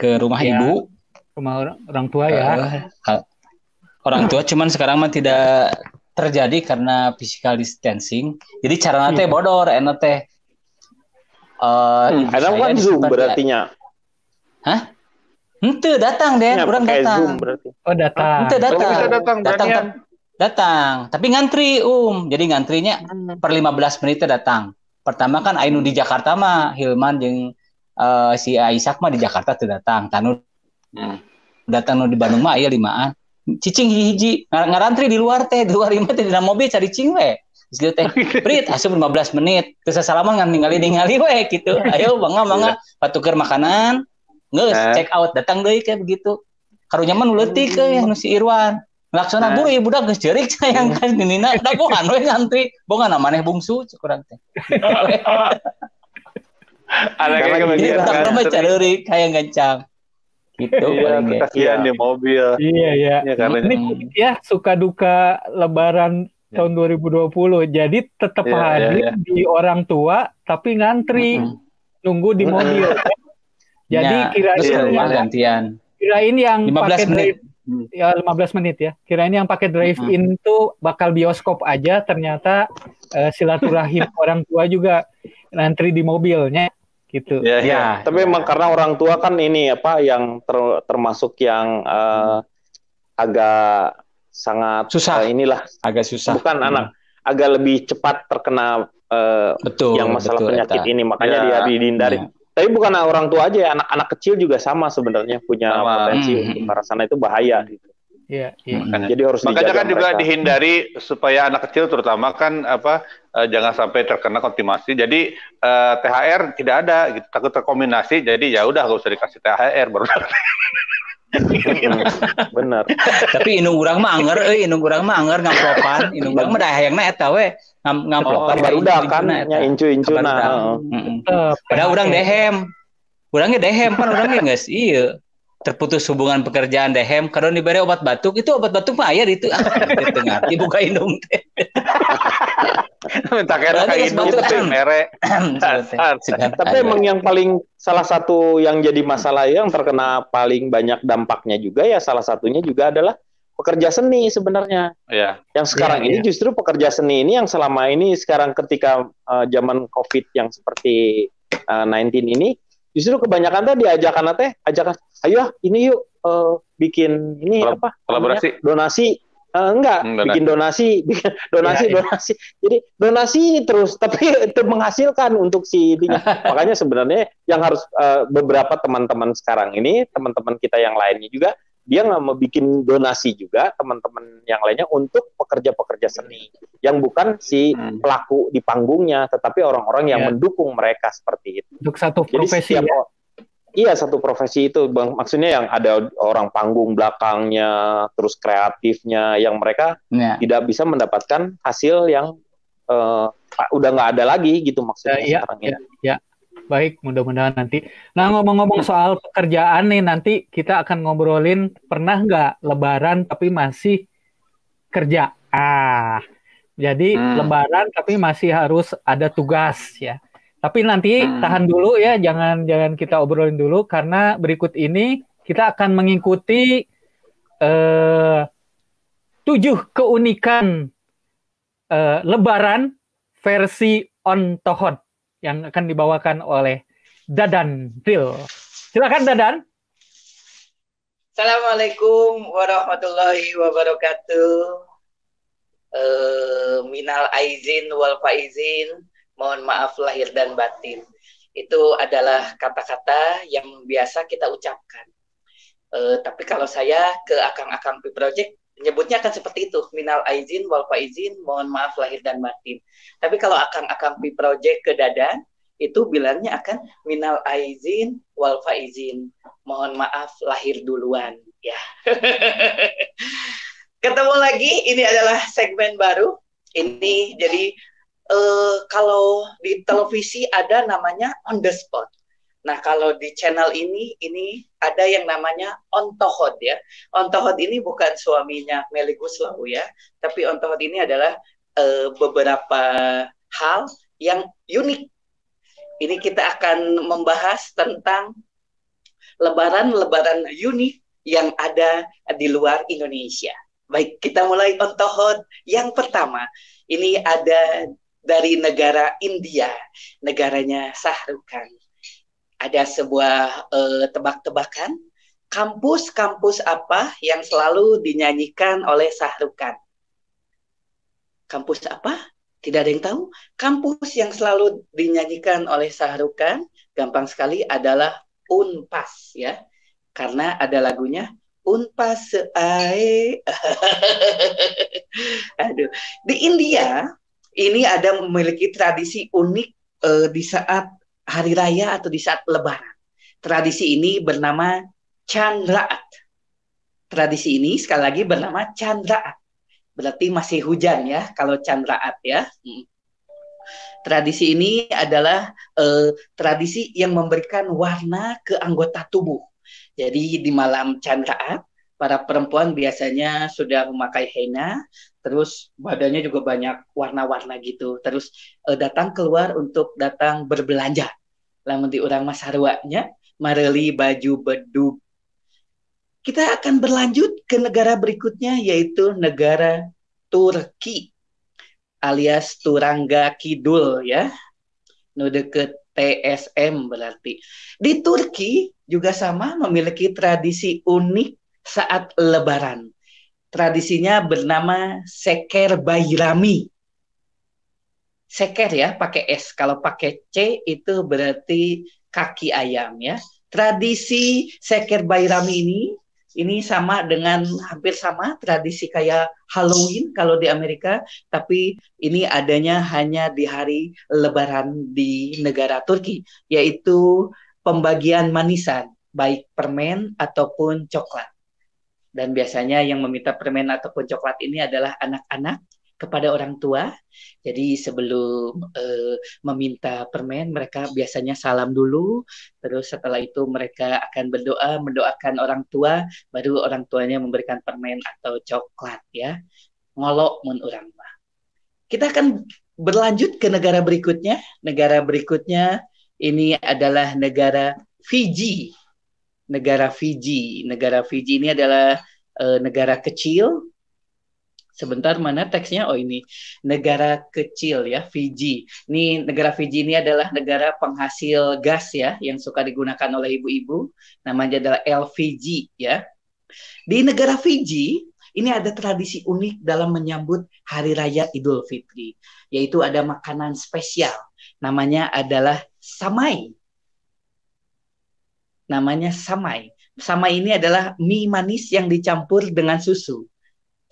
ke rumah ibu, rumah orang tua ya. Orang tua cuman sekarang mah tidak terjadi karena physical distancing. Jadi caranya teh bodor, enak teh. Ada kan Zoom berartinya. Hah? Henteu datang Den, urang datang. Oh, datang. Henteu datang. Bisa datang. Tapi ngantri, Jadi ngantrinya per 15 menit datang. Pertama kan ayeuna di Jakarta mah Hilman jeung si Aisak mah di Jakarta teu datang. Tanu datang di Bandung mah aya 5-an. Cicing hiji ngarantri di luar teh, di luar imah teh di dalam mobil cari cing we. Geus teh prit asup 15 menit. Teu sasalaman ngan ningali we kitu. Ayo mangga patuker makanan. Ngeus check out datang deui kayak begitu. Karunya mah nu leutik euy nu si Irwan. Laksana buru ieu budak geus jeurik sayang kan dinina dagohan we ngantri. Boga na maneh bungsu cek urang teh. Ada kayak begitu. Tambah jeurik kayak gancang. Gitu paling kayak. Kasihan di mobil. Iya. Ini ya suka duka lebaran tahun 2020. Jadi tetap hadir di orang tua tapi ngantri nunggu di mobil. Jadi kirain yang pakai drive ya 15 menit ya. Kirain yang pakai drive-in tuh bakal bioskop aja ternyata silaturahim orang tua juga ngantri di mobilnya gitu. Ya, ya, ya. Tapi memang karena orang tua kan ini apa yang termasuk yang agak sangat susah inilah, agak susah. Bukan anak, agak lebih cepat terkena yang masalah penyakit eta. Ini, makanya ya, dia dihindari. Ya. Tapi bukan orang tua aja, anak-anak kecil juga sama sebenarnya punya potensi untuk arah sana, itu bahaya gitu. Iya, iya. Jadi harus makanya kan mereka juga dihindari supaya anak kecil terutama kan apa jangan sampai terkena konfirmasi. Jadi THR tidak ada gitu, takut terkombinasi. Jadi ya udah enggak usah dikasih THR baru. Benar. Tapi indung urang mah anger euy, indung urang mah anger ngamplopan, indung urang mah da hayangna eta we. Ngamplopan baru udah kan nya incu-incuna. Padahal urang dehem. Urangnya dehem pan urangnya geus ieu. Terputus hubungan pekerjaan dehem, kadang diberi obat batuk, itu obat batuk mah air itu tengah dibuka hidung teh. Minta kira kayak hidung teh merek. Tapi emang yang paling salah satu yang jadi masalah yang terkena paling banyak dampaknya juga ya salah satunya juga adalah pekerja seni sebenarnya. Yeah. Yang sekarang ini justru pekerja seni ini yang selama ini sekarang ketika zaman COVID yang seperti 19 ini justru kebanyakan tadi ajakan teh, ajakan ayo ini yuk bikin ini apa? Kolaborasi. Donasi. Donasi. Jadi donasi terus tapi itu menghasilkan untuk si ininya. Makanya sebenarnya yang harus beberapa teman-teman sekarang ini, teman-teman kita yang lainnya juga dia nggak mau bikin donasi juga teman-teman yang lainnya untuk pekerja-pekerja seni yang bukan si pelaku di panggungnya tetapi orang-orang yang mendukung mereka seperti itu untuk satu profesi. Jadi, ya? Iya satu profesi itu maksudnya yang ada orang panggung belakangnya terus kreatifnya yang mereka tidak bisa mendapatkan hasil yang udah nggak ada lagi gitu maksudnya sekarang ini. Ya. Baik, mudah-mudahan nanti. Nah, ngomong-ngomong soal pekerjaan nih, nanti kita akan ngobrolin pernah nggak lebaran tapi masih kerja. Jadi lebaran tapi masih harus ada tugas ya. Tapi nanti tahan dulu ya, jangan kita obrolin dulu karena berikut ini kita akan mengikuti 7 keunikan lebaran versi Ontohod yang akan dibawakan oleh Dadan Dil. Silakan Dadan. Assalamualaikum warahmatullahi wabarakatuh. Minal aizin wal faizin. Mohon maaf lahir dan batin. Itu adalah kata-kata yang biasa kita ucapkan. Tapi kalau saya ke akang-akang P Project menyebutnya akan seperti itu, minal aizin wal faizin, mohon maaf lahir dan batin. Tapi kalau akang-akang P Project ke Dadan, itu bilangnya akan minal aizin wal faizin, mohon maaf lahir duluan. Ya. Ketemu lagi, ini adalah segmen baru. Ini jadi kalau di televisi ada namanya on the spot. Nah, kalau di channel ini ada yang namanya Ontohod ya. Ontohod ini bukan suaminya Melly Guslau ya, tapi Ontohod ini adalah beberapa hal yang unik. Ini kita akan membahas tentang lebaran-lebaran unik yang ada di luar Indonesia. Baik, kita mulai Ontohod yang pertama. Ini ada dari negara India, negaranya Shahrukhan. Ada sebuah tebak-tebakan, kampus-kampus apa yang selalu dinyanyikan oleh Shahrukhan? Kampus apa? Tidak ada yang tahu. Kampus yang selalu dinyanyikan oleh Shahrukhan, gampang sekali adalah Unpas ya. Karena ada lagunya Unpas Ae. Aduh, di India ini ada memiliki tradisi unik di saat hari raya atau di saat lebaran. Tradisi ini bernama Chandraat. Tradisi ini sekali lagi bernama Chandraat. Berarti masih hujan ya kalau Chandraat ya. Tradisi ini adalah tradisi yang memberikan warna ke anggota tubuh. Jadi di malam Chandraat, para perempuan biasanya sudah memakai henna, terus badannya juga banyak warna-warna gitu. Terus datang keluar untuk datang berbelanja. Lamun di urang mas sarwanya, mareli baju bedug. Kita akan berlanjut ke negara berikutnya, yaitu negara Turki, alias Turangga Kidul ya. Nu deket TSM berarti. Di Turki juga sama, memiliki tradisi unik saat lebaran. Tradisinya bernama Seker Bayrami. Seker ya, pakai S. Kalau pakai C itu berarti kaki ayam ya. Tradisi Seker Bayrami ini sama dengan, hampir sama tradisi kayak Halloween kalau di Amerika, tapi ini adanya hanya di hari lebaran di negara Turki, yaitu pembagian manisan, baik permen ataupun coklat. Dan biasanya yang meminta permen ataupun coklat ini adalah anak-anak kepada orang tua. Jadi sebelum meminta permen, mereka biasanya salam dulu. Terus setelah itu mereka akan berdoa, mendoakan orang tua, baru orang tuanya memberikan permen atau coklat ya. Ngolok mun urang mah. Kita akan berlanjut ke negara berikutnya. Negara berikutnya ini adalah negara Fiji. Negara Fiji ini adalah negara kecil. Sebentar, mana teksnya? Oh, ini negara kecil ya, Fiji. Ini negara Fiji ini adalah negara penghasil gas ya, yang suka digunakan oleh ibu-ibu. Namanya adalah LPG ya. Di negara Fiji ini ada tradisi unik dalam menyambut Hari Raya Idul Fitri, yaitu ada makanan spesial. Namanya adalah Samai. Samai ini adalah mie manis yang dicampur dengan susu.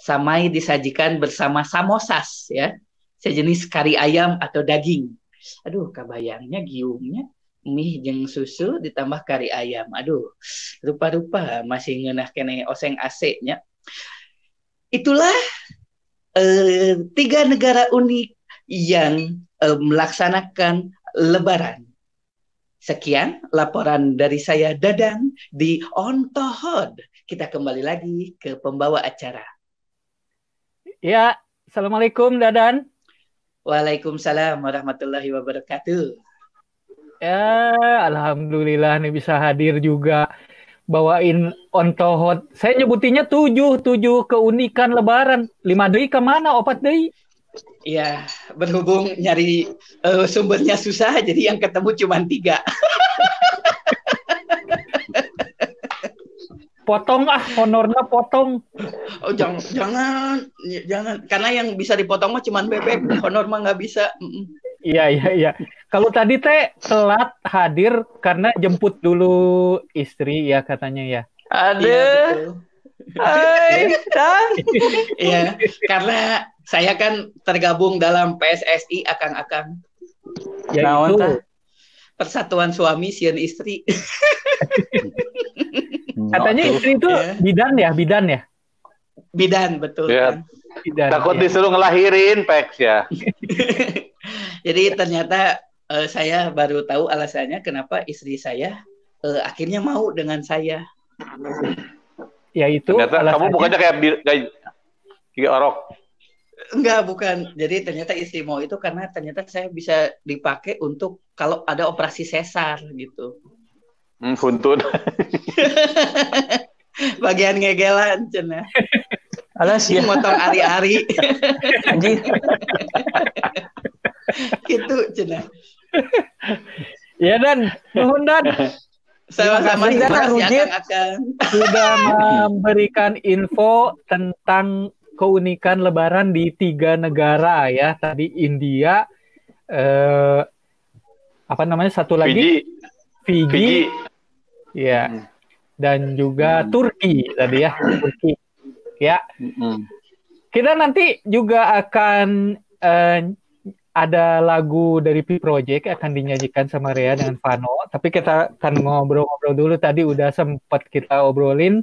Samai disajikan bersama samosas ya, sejenis kari ayam atau daging. Aduh, kabayangnya giungnya mie jeung susu ditambah kari ayam. Aduh, rupa-rupa masih ngeunah kene oseng AC-nya. Itulah tiga negara unik yang melaksanakan lebaran. Sekian laporan dari saya Dadan di Ontohod. Kita kembali lagi ke pembawa acara. Ya, assalamualaikum Dadan. Waalaikumsalam warahmatullahi wabarakatuh. Ya, alhamdulillah nih bisa hadir juga bawain Ontohod. Saya nyebutinnya tujuh keunikan Lebaran. 5 deui kemana? 4 deui. Ya, berhubung nyari sumbernya susah, jadi yang ketemu cuma 3. Potong honornya potong. Oh, jangan karena yang bisa dipotong mah cuman bebek, honor mah nggak bisa. Iya. Kalau tadi teh telat hadir karena jemput dulu istri ya katanya ya. Aduh. Hai, Dan. Iya, karena saya kan tergabung dalam PSSI akang-akang. Ya itu. Persatuan suami sieun istri. Katanya istri itu bidan ya? Bidan, betul ya. Kan? Bidan, takut ya. Disuruh ngelahirin, Peks ya. Jadi ternyata saya baru tahu alasannya kenapa istri saya akhirnya mau dengan saya. Ya itu ternyata alasannya. Kamu bukannya kayak orok. Enggak, bukan. Jadi ternyata istri mau itu karena ternyata saya bisa dipakai untuk kalau ada operasi sesar gitu. Huntun. Bagian ngegelan cenah. Alas ya motong ari-ari. Anjir. Gitu cenah. Ya Dan, nuhun Dan. Sama-sama sudah memberikan info tentang keunikan lebaran di 3 negara ya. Tadi India, apa namanya? Satu lagi Fiji. Ya. Dan juga Turki tadi ya, Turki. Ya. Kita nanti juga akan ada lagu dari P Project akan dinyanyikan sama Rhea dengan Vano, tapi kita akan ngobrol-ngobrol dulu. Tadi udah sempat kita obrolin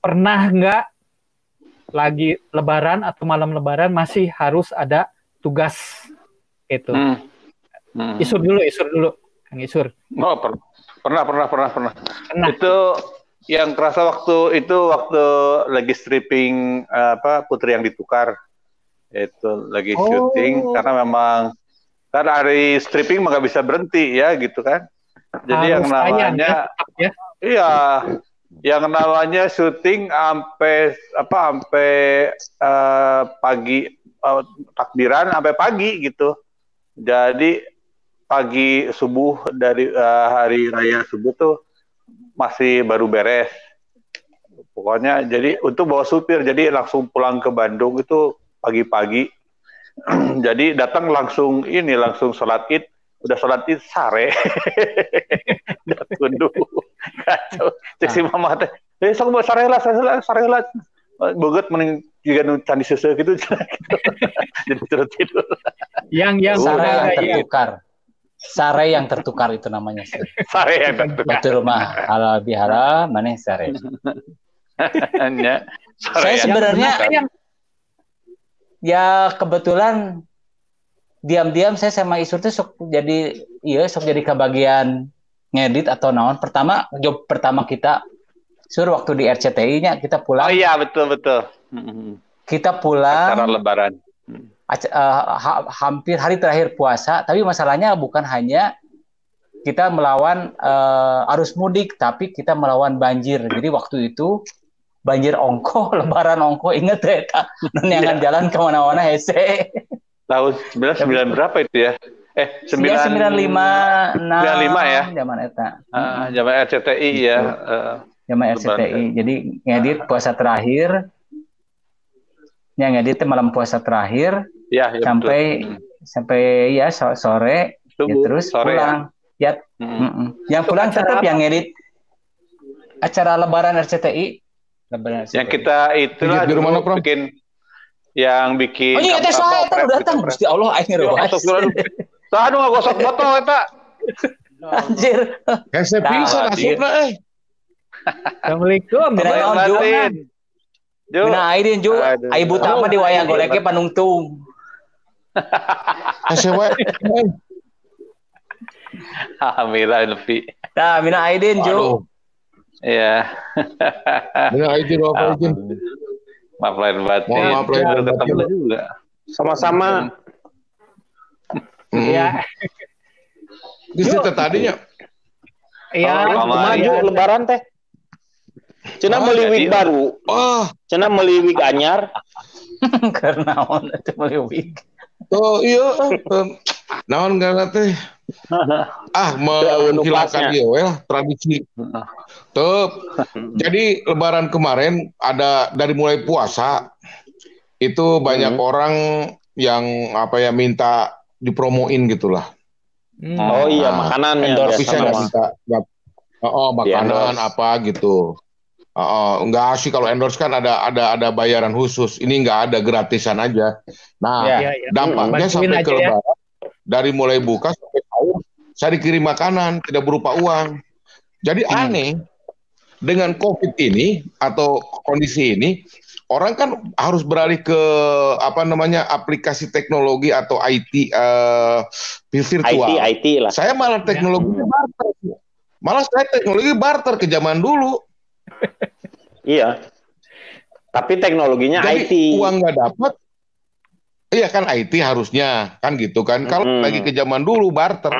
pernah nggak lagi lebaran atau malam lebaran masih harus ada tugas itu. Isur dulu. Kang Isur. Oh, pernah. Itu yang kerasa waktu lagi stripping apa Putri yang ditukar itu lagi syuting karena memang kan hari stripping mah nggak bisa berhenti ya gitu kan. Jadi yang namanya ya. Iya, yang namanya syuting sampai pagi takbiran sampai pagi gitu. Jadi pagi subuh dari hari raya subuh tuh masih baru beres. Pokoknya jadi untuk bawa supir, jadi langsung pulang ke Bandung itu pagi-pagi. Jadi datang langsung ini, langsung sholat id, udah sholat id sare. Udah kunduh. Kacau. Cek si mama teh, "Sok bawa sareula, sareula." Beugeut mending juga candi seuseuk gitu. Jadi tidur. Yang sare tertukar. Sare yang tertukar itu namanya. Sare yang tertukar. Betul mah. Halal bihalal maneh sare. Ya. Saya sebenarnya ya kebetulan diam-diam saya sama Isur tuh sok jadi kebagian ngedit atau naon. Pertama job pertama kita Sur waktu di RCTI-nya kita pulang. Oh iya betul. Kita pulang acara lebaran. Hampir hari terakhir puasa, tapi masalahnya bukan hanya kita melawan arus mudik, tapi kita melawan banjir. Jadi waktu itu banjir ongko, lebaran ongko, inget ya, neneangan jalan kemana-mana hese. Tahun 19 berapa itu ya? 95 ya. Zaman eta. Zaman RCTI gitu. Ya. Zaman RCTI. Jadi ngedit puasa terakhir. Ya ngedit malam puasa terakhir ya, sampai sore subuh, ya, terus sore pulang. Ya. Yang pulang tetap yang ngedit acara lebaran RCTI. Lebaran RCTI. Yang kita itulah di rumah bikin yang bikin. Oh iya teh saha eta datang Gusti Allah aing ngeurewas. Saha nu ngagosok botol eta. Anjir. Hese pisan asupna euy. Assalamualaikum. Waalaikumsalam. Nah, ayeuna ju ai buta mah di wayang goleke panungtung. Asewa. Alhamdulillah Elvi. Nah, mina aidin ju. Iya. Mina aidin apa izin? Maaf lahir batin. Maaf lahir ketemu juga. Sama-sama. Iya. Gitu tadinya. Iya, maju lebaran teh. Cina meliwik baru. Oh, Cina meliwik anyar. Karena naon itu meliwik. Oh iya. Naon gara teh. Menghilangkan dia tradisi. Tuh. Jadi lebaran kemarin ada dari mulai puasa itu banyak orang yang minta dipromoin gitulah. Oh iya, makanan yang makanan apa gitu. Enggak sih kalau endorse kan ada bayaran khusus. Ini enggak ada, gratisan aja. Nah, dampaknya sampai ke lebaran dari mulai buka sampai sahur saya dikirim makanan tidak berupa uang. Jadi aneh dengan Covid ini atau kondisi ini orang kan harus beralih ke aplikasi teknologi atau IT virtual. IT lah. Saya malah teknologi barter. Malah saya teknologi barter ke zaman dulu. Iya, tapi teknologinya jadi, IT. Uang nggak dapat, iya kan IT harusnya kan gitu kan. Kalau lagi ke zaman dulu barter,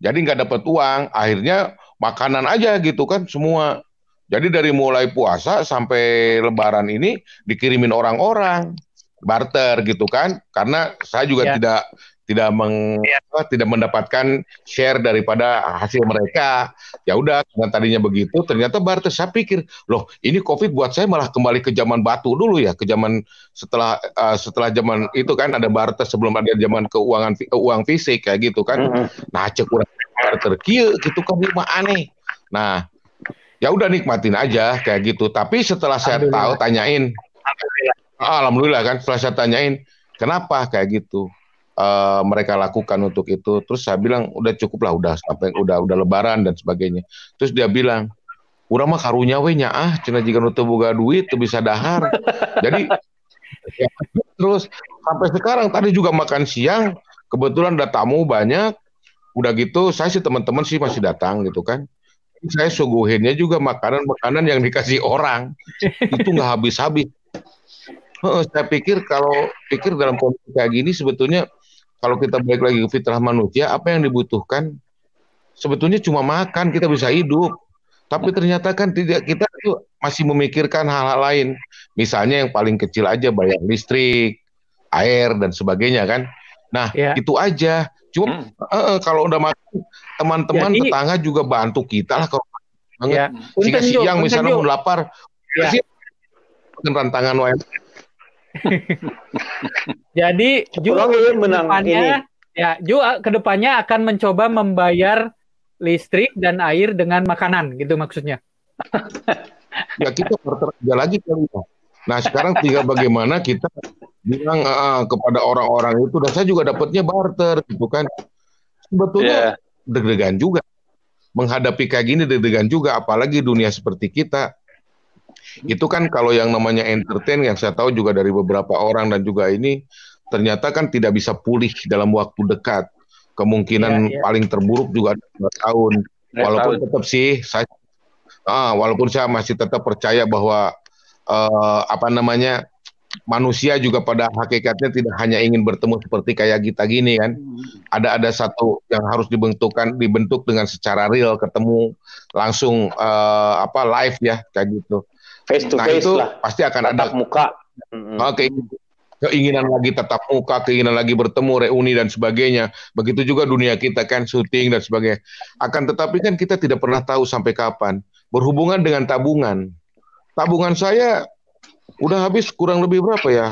jadi nggak dapat uang, akhirnya makanan aja gitu kan semua. Jadi dari mulai puasa sampai lebaran ini dikirimin orang-orang barter gitu kan, karena saya juga tidak mendapatkan share daripada hasil mereka. Ya udah, dengan tadinya begitu ternyata barter. Saya pikir, loh, ini Covid buat saya malah kembali ke zaman batu dulu ya, ke zaman setelah zaman itu kan ada barter sebelum ada zaman keuangan uang fisik kayak gitu kan. Nah, cek kurang barter kieu gitu kan mah aneh. Nah, ya udah nikmatin aja kayak gitu. Tapi setelah saya tahu tanyain, alhamdulillah kan, setelah saya tanyain kenapa kayak gitu. Mereka lakukan untuk itu. Terus saya bilang udah cukup lah, udah lebaran dan sebagainya. Terus dia bilang, "Urang mah karunya we nya ah, cenah jiga nu teu boga duit teu bisa dahar." Jadi ya, terus sampai sekarang tadi juga makan siang, kebetulan ada tamu banyak. Udah gitu saya sih teman-teman sih masih datang gitu kan. Saya suguhinnya juga makanan-makanan yang dikasih orang. Itu enggak habis-habis. Saya pikir dalam kondisi kayak gini sebetulnya kalau kita balik lagi ke fitrah manusia, apa yang dibutuhkan sebetulnya cuma makan, kita bisa hidup. Tapi ternyata kan tidak, kita masih memikirkan hal-hal lain. Misalnya yang paling kecil aja, bayar listrik, air, dan sebagainya kan. Nah, itu aja. Cuma kalau udah makan teman-teman jadi, tetangga juga bantu kita lah kalau ya. Siang misalnya mau lapar ya. Tantangan WM. Jadi Ju kedepannya ya Ju kedepannya akan mencoba membayar listrik dan air dengan makanan gitu maksudnya. Ya kita barter aja lagi kali ya. Nah sekarang tinggal bagaimana kita bilang kepada orang-orang itu, dan saya juga dapatnya barter gitu kan. Sebetulnya deg-degan juga menghadapi kayak gini, deg-degan juga, apalagi dunia seperti kita. Itu kan kalau yang namanya entertain, yang saya tahu juga dari beberapa orang dan juga ini ternyata kan tidak bisa pulih dalam waktu dekat. Kemungkinan paling terburuk juga ada 2 tahun. Walaupun tetap sih saya walaupun saya masih tetap percaya bahwa manusia juga pada hakikatnya tidak hanya ingin bertemu seperti kayak kita gini kan. Ada satu yang harus dibentuk dengan secara real, ketemu langsung live ya kayak gitu. Face to face itu lah. Pasti akan tetap ada muka. Keinginan lagi tatap muka, keinginan lagi bertemu, reuni dan sebagainya. Begitu juga dunia kita kan, syuting dan sebagainya. Akan tetapi kan kita tidak pernah tahu sampai kapan. Berhubungan dengan tabungan. Tabungan saya udah habis kurang lebih berapa ya?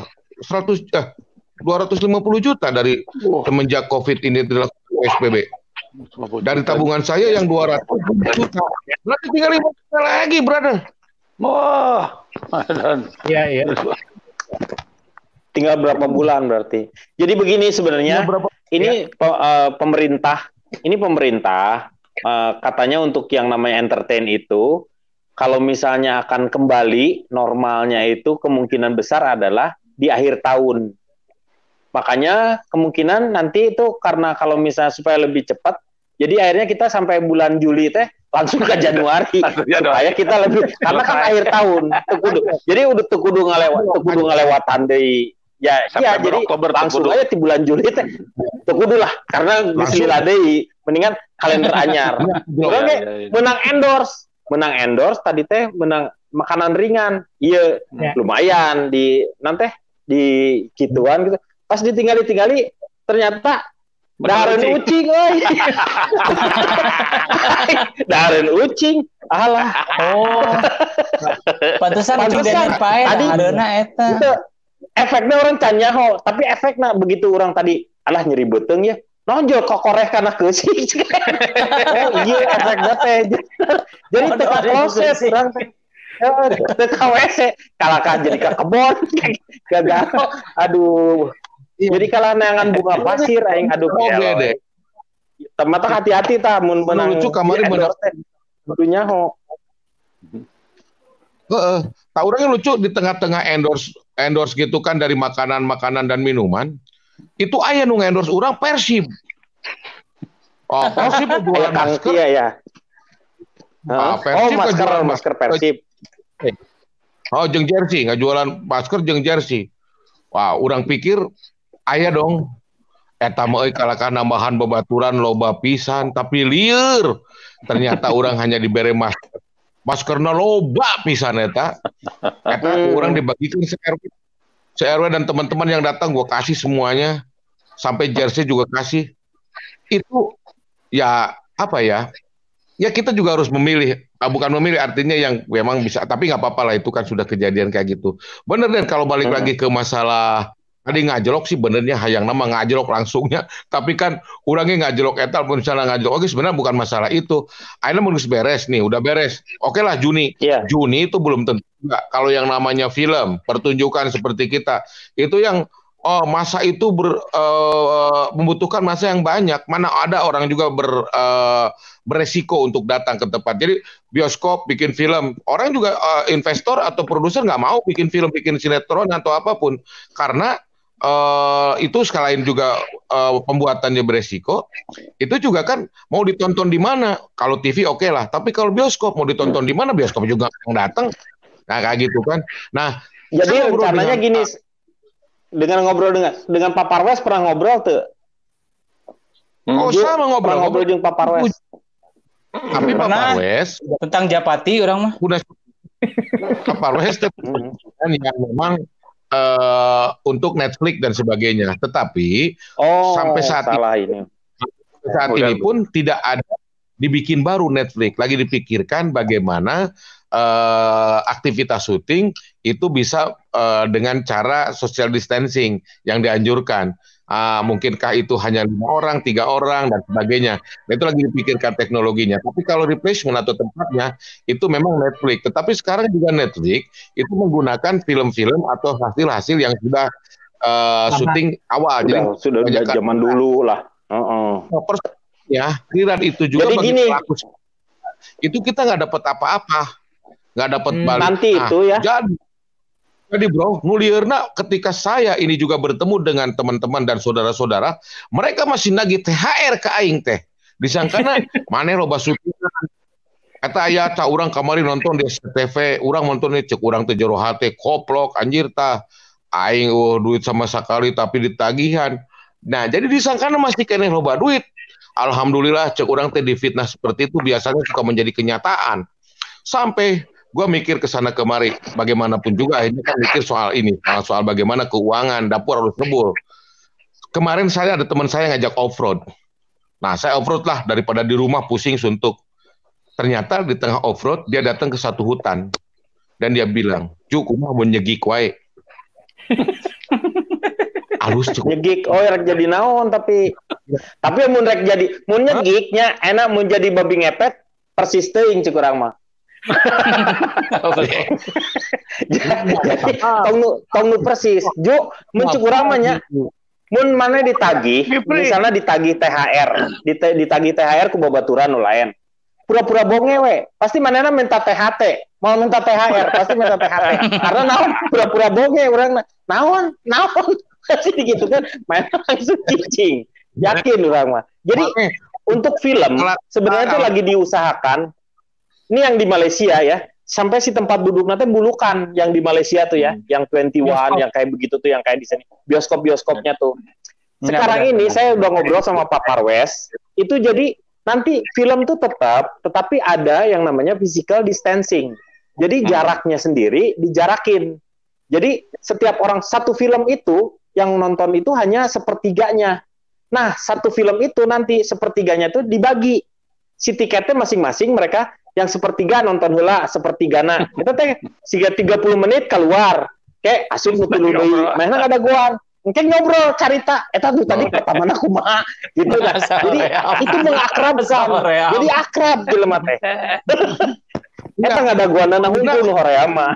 250 juta dari semenjak Covid ini dilakukan PSBB. Dari tabungan saya yang 200 juta. Berarti tinggal 5 juta lagi, brother. Iya. Tinggal berapa bulan berarti. Jadi begini sebenarnya ini pemerintah katanya untuk yang namanya entertain itu kalau misalnya akan kembali normalnya itu kemungkinan besar adalah di akhir tahun. Makanya kemungkinan nanti itu karena kalau misalnya supaya lebih cepat, jadi akhirnya kita sampai bulan Juli teh langsung ke Januari supaya kita lebih karena kan akhir tahun tekudu. Jadi udah tekudu ngelewatan deh. Ya jadi Oktober, langsung aja di bulan Juli teh tekudu lah karena diselila deh. Mendingan kalender anyar. Orang menang endorse tadi teh menang makanan ringan. Iya, lumayan di nanti di kituan gitu. Pas ditinggali ternyata Daren ucing, alah. Oh, pantesan ucing pae. Adona eta. Efeknya orang canyaho, tapi efeknya begitu orang tadi, alah nyeri beteng ya. Nonjol kokoreh karena keusik. Oh iya, efeknya teh. Jadi teka proses orang teh. Teka WC, kalakan jadi ke kebon, gagal. Aduh. Jadi kalau nangan bunga pasir aing aduk deh. Temata hati-hati tah mun menang. Lucu kamari bener teh. Kudunya ho. Heeh, tah urang lucu di tengah-tengah endorse gitu kan dari makanan-makanan dan minuman. Itu aya nu endorse urang Persib. Oh, Persib jualan masker. Iya ya. Persib jualan masker Persib. Oh, jeung jersey, ngajualan masker jeung jersey. Wah, urang pikir aya dong eta mah euy kalakan nambahan babaturan loba pisan tapi lieur. Ternyata orang hanya diberi masker. Maskerna loba pisan eta. Eta orang dibagikan se RW dan teman-teman yang datang gua kasih semuanya. Sampai jersey juga kasih. Itu ya apa ya? Ya kita juga harus memilih. Bukan memilih artinya yang memang bisa, tapi nggak apa-apa lah itu kan sudah kejadian kayak gitu. Bener deh kalau balik lagi ke masalah tadi ngajlok sih benernya hayang nama ngajlok langsungnya, tapi kan orangnya ngajlok etal pun misalnya ngajlok. Oke sebenarnya bukan masalah itu. Akhirnya harus beres nih, udah beres. Oke lah Juni. Yeah. Juni itu belum tentu. Enggak. Kalau yang namanya film, pertunjukan seperti kita, itu yang masa itu membutuhkan masa yang banyak. Mana ada orang juga beresiko untuk datang ke tempat. Jadi bioskop bikin film, orang juga investor atau produser nggak mau bikin film, bikin sinetron atau apapun karena itu sekalian juga pembuatannya beresiko. Itu juga kan mau ditonton di mana? Kalau TV oke lah, tapi kalau bioskop mau ditonton di mana? Bioskop juga yang datang. Nah kayak gitu kan. Nah jadi rencananya gini. Dengan ngobrol dengan Pak Parwes pernah ngobrol tuh. Sama ngobrol dengan Pak Parwes. Tapi Pak Parwes tentang Japati orang mah. Udah Pak Parwes kan yang memang untuk Netflix dan sebagainya. Tetapi sampai saat ini saat ini pun tidak ada dibikin baru Netflix. Lagi dipikirkan bagaimana aktivitas syuting itu bisa dengan cara social distancing yang dianjurkan. Mungkinkah itu hanya 5 orang, 3 orang, dan sebagainya. Nah, itu lagi dipikirkan teknologinya. Tapi kalau replacement atau tempatnya, itu memang Netflix. Tetapi sekarang juga Netflix itu menggunakan film-film atau hasil-hasil yang sudah syuting awal. Sudah dari zaman dulu lah. Ya, kira itu juga jadi gini. Itu kita nggak dapat apa-apa. Nggak dapat balik. Nanti itu ya. Jadi bro, nulierna ketika saya ini juga bertemu dengan teman-teman dan saudara-saudara, mereka masih nagih THR ke aing teh. Disangkana mane loba syutingan. Kata aya ta urang kamari nonton di SCTV, urang nonton di cek urang teh jero hate koplok anjir tah. Aing duit sama sekali tapi ditagihan. Nah, jadi disangkana masih keneh loba duit. Alhamdulillah cek urang teh difitnah seperti itu biasanya suka menjadi kenyataan. Sampai gue mikir kesana kemari, bagaimanapun juga akhirnya kan mikir soal ini, soal bagaimana keuangan, dapur harus ngebul. Kemarin saya ada teman saya ngajak off-road. Nah, saya off-road lah, daripada di rumah pusing suntuk. Ternyata di tengah off-road, dia datang ke satu hutan. Dan dia bilang, cukup mau nyegik wae. Alus cukup. Nyegik, oh rek jadi naon tapi mun rek jadi, mun nyegiknya enak mun jadi babi ngepet, persis teuing cik urang mah. Jadi tong nu persis Ju mencekuramanya mun mana ditagih misalnya ditagih THR ditagih THR ku babaturan nu lain pura-pura bonge we pasti manehna minta THT mau minta THR pasti minta THT karena naon pura-pura bonge urang naon pasti gitu kan main langsung cicing yakin urang mah jadi untuk film sebenarnya itu lagi diusahakan. Ini yang di Malaysia ya, sampai si tempat duduk nanti bulukan yang di Malaysia tuh ya, yang 21, bioskop. Yang kayak begitu tuh, yang kayak di sini bioskopnya tuh. Sekarang ini saya udah ngobrol sama Pak Parwes, itu jadi nanti film tuh tetapi ada yang namanya physical distancing. Jadi jaraknya sendiri dijarakin. Jadi setiap orang satu film itu yang nonton itu hanya sepertiganya. Nah satu film itu nanti sepertiganya tuh dibagi si tiketnya masing-masing mereka. Yang sepertiga nonton heula sepertigana. Kita teh 30 menit keluar. Kayak asup nutulun deui. Mana ada goan. Mungkin ngobrol carita. Eta tuh tadi pertamana kumaha gitu kan. Jadi itu mengakrabkan. Jadi akrab jelema teh. Eta ngada goanana hungkul nu horea mah.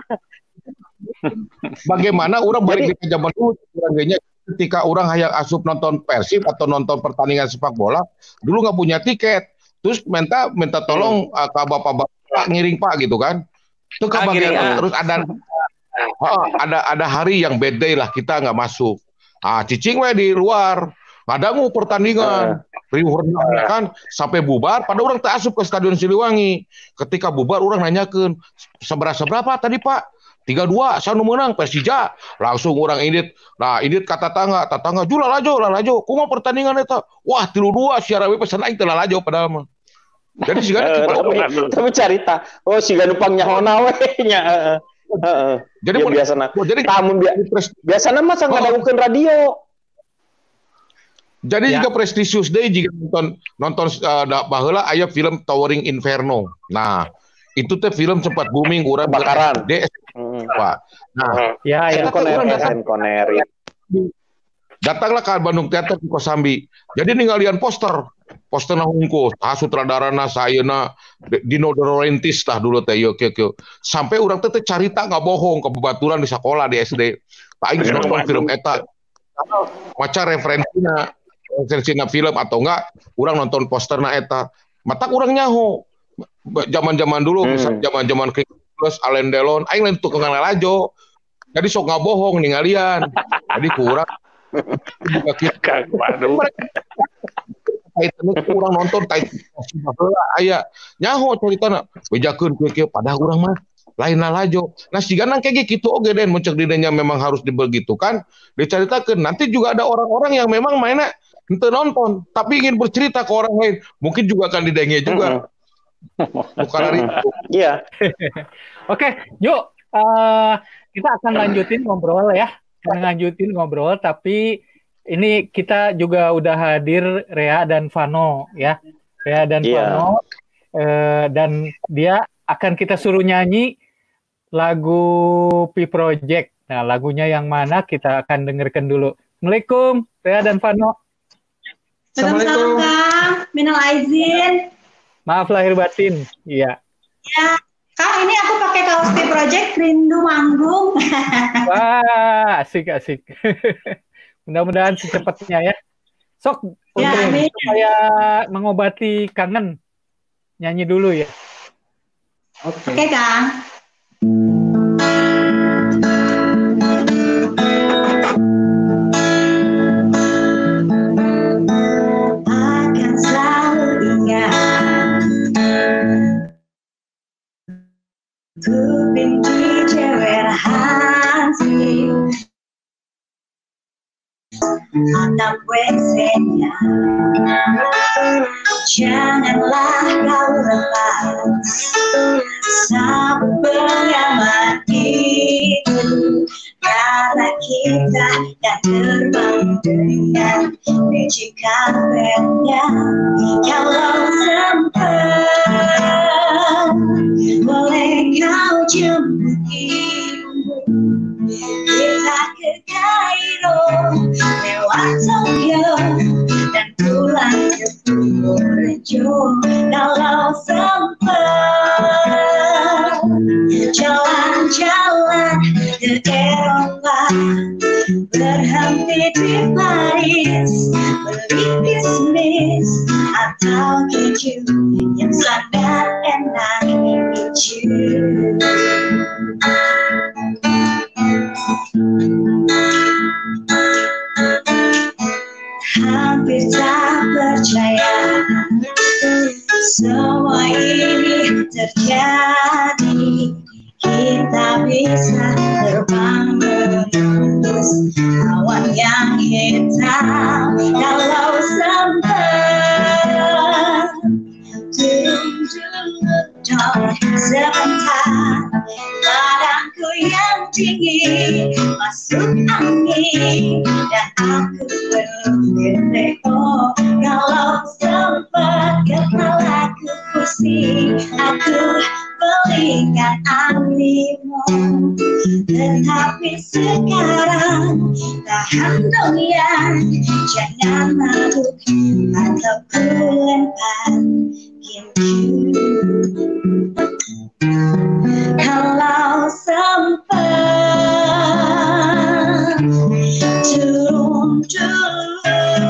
Bagaimana urang balik di zaman dulu urangnya ketika urang hayang asup nonton Persib atau nonton pertandingan sepak bola, dulu enggak punya tiket. Terus minta tolong ke bapak-bapak ngiring Pak gitu kan. Itu kebagian terus ada hari yang bad day lah kita nggak masuk. Ah cicing we di luar. Padangu pertandingan. Riuh kan sampai bubar pada orang terasup ke Stadion Siliwangi. Ketika bubar orang nanyakeun seberapa tadi Pak? 3-2 saya menang Persija. Langsung orang indit. Nah, indit kata tetangga jula lajo. Kumaha pertandingan eta? Wah, 3-2 siara we pesan aing teh lajo padahal mah. Jadi sigana tapi carita. Oh, sigana pang nyahona we nya. Heeh. Jadi biasana. Jadi tamu biasana mah sang ngadagukeun radio. Jadi juga prestisius deui jika nonton baheula aya film Towering Inferno. Nah, itu teh film sempat booming urang bakaran. Pak. Nah, koner. Datanglah ke Bandung Teater di Kosambi. Jadi ninggalian poster hungkul, sutradarana sayeuna Dino De Laurentiis tah dulu teh yo. Sampai urang teh carita enggak bohong kebebaturan di sekolah di SD. Paling nonton film eta. Maca referensinya film atau enggak, urang nonton posterna eta. Matak urang nyaho. Zaman-zaman dulu, zaman-zaman plus Alen Delon, aing lain tukengan lalajo. Jadi sok ngabohong ningalian. Jadi kurang. Kang Bandung. Kurang nonton aya. Nyaho ceritana. Bejakeun kieu padahal urang mah lain lalajo. Nah sigana kayak gitu oge den mun cek dirinya memang harus dibegitukan. Diceritakeun nanti juga ada orang-orang yang memang mainnya henteu nonton tapi ingin bercerita ke orang lain. Mungkin juga akan didenge juga. Bukan hari itu. Iya. Oke, yuk kita akan lanjutin ngobrol tapi Ini kita juga udah hadir Rhea dan Vano ya. Rhea dan Vano dan dia akan kita suruh nyanyi lagu P Project. Nah, lagunya yang mana kita akan dengarkan dulu. Assalamualaikum Rhea dan Vano. Assalamualaikum. Minal aizin. Maaf lahir batin. Iya. Ya. Kak, ini aku pakai kaos P Project Rindu Manggung. Wah, asik-asik. Mudah-mudahan secepatnya ya. Sok ya, untuk supaya mengobati kangen. Nyanyi dulu ya. Oke. Oke, Kang. Ku benci cewek hati, atap WC-nya, janganlah kau lepas sabuk pengaman itu, karena kita tak terbang dengan magic carpet-nya. Kalau sempat boleh kau jemput ibu, kita ke Kairo, lewat Tokyo, dan pulang ke Purworejo. Kalau sempat jalan-jalan ke Eropa, berhenti di Paris, beli bisnis atau keju yang sangat enak hijau. Hampir tak percaya semua ini terjadi, kita bisa terbang menembus awan yang hitam. Kalau sempat tunduk sebentar, badanku yang dingin masuk angin, dan aku berlindung. Oh, kalau sempat kepalaku pusing, aku belikan animo, tetapi sekarang tahan dong ya, jangan mabuk atau kulempar kincu. Kalau sempat turun dulu,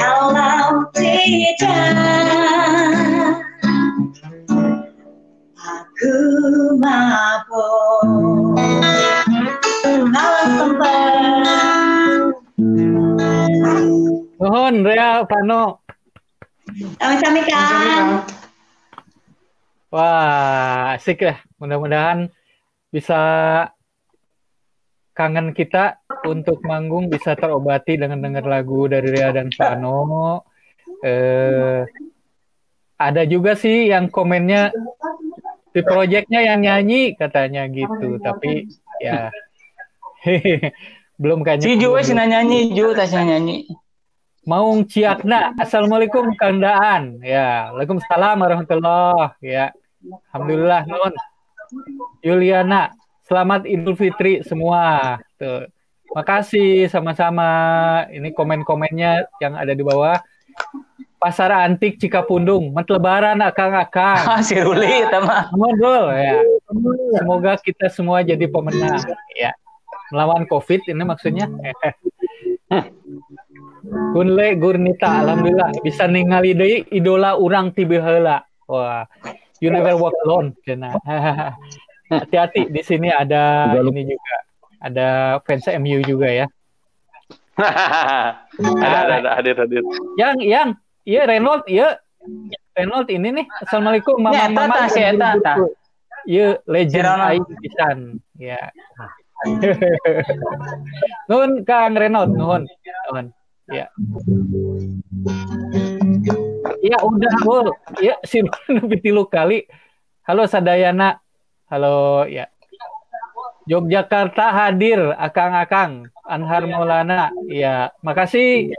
kalau tidak aku mabok. Kalau sempat. Mohon Rhea, Vano. Sami-sami kan. Wah, asik ya. Mudah-mudahan bisa kangen kita untuk manggung bisa terobati dengan dengar lagu dari Rhea dan Vano. Ada juga sih yang komennya di proyeknya yang nyanyi katanya gitu, tapi ya belum kayaknya. Si Ju sih nyanyi, Ju tasnya nyanyi. Maung ciakna, assalamualaikum Kang Daan. Ya, waalaikumsalam warahmatullah. Ya, alhamdulillah non. Yuliana, selamat Idul Fitri semua. Tuh. Makasih sama-sama. Ini komen-komennya yang ada di bawah. Pasar Antik Cikapundung, mentelebaran akang-akang. Si Ruli, teman. Modul, ya. Semoga kita semua jadi pemenang, ya. Melawan COVID ini maksudnya. Gunle Gurnita, alhamdulillah bisa ningali deui idola urang ti baheula. Wah, you never walk alone. Hati-hati di sini ada ini juga, ada fans MU juga ya. Ada hadir. Yang iya Reynold, iya Reynold ini nih. Assalamualaikum mama. Iya legend aing pisan. Ya. Nuhun Kang Reynold, nuhun. Ya. Ya udah, Bu. Ya sirna 3 kali. Halo Sadayana. Halo ya. Yogyakarta hadir, akang-akang, Anhar Maulana. Ya, makasih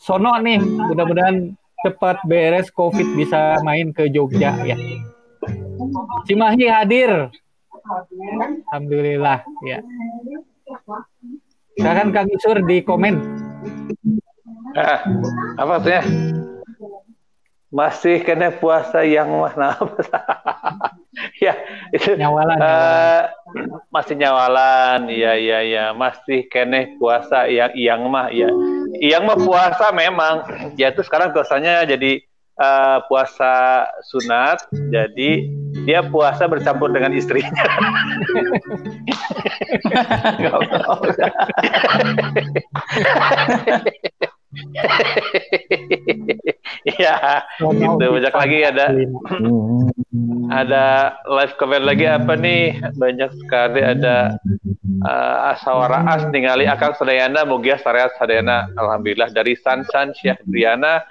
Sono nih, mudah-mudahan cepat beres COVID bisa main ke Jogja ya. Cimahi hadir, alhamdulillah ya. Silakan Kang Isur di komen. Apa maksudnya? Masih kena puasa yang mana? Ya, itu nyawalan. Masih nyawalan. Iya. Masih kena puasa yang mah ya. Yang mah puasa memang. Ya itu sekarang puasanya jadi puasa sunat. Jadi dia puasa bercampur dengan istrinya. Ya, itu banyak lagi ada live cover lagi apa nih, banyak sekali ada asawaraas ningali akang sadayana mugia sareas sadayana, alhamdulillah dari Sansan Syahriana,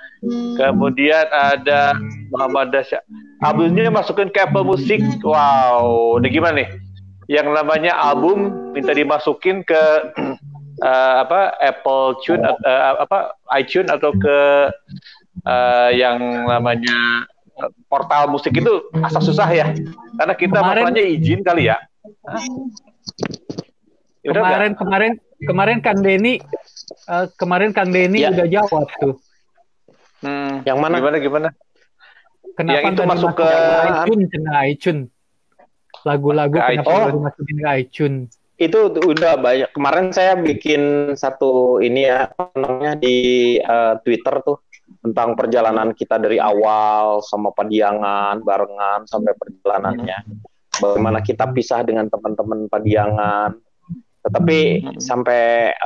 kemudian ada Muhammad Dasya albumnya masukin ke Apple Music, wow, ini gimana nih yang namanya album minta dimasukin ke apa Apple Tune apa iTunes atau ke yang namanya portal musik itu asal susah ya karena kita makanya izin kali ya. Kemarin Kang Denny ya. Udah jawab tuh. Yang mana? Gimana? Kenapa yang itu masuk ke iTunes? Kena iTunes. Lagu-lagu kenapa dimasukin ke iTunes? Itu udah banyak. Kemarin saya bikin satu ini ya, namanya di Twitter tuh tentang perjalanan kita dari awal sama Padiangan, barengan sampai perjalanannya. Bagaimana kita pisah dengan teman-teman Padiangan. Tetapi sampai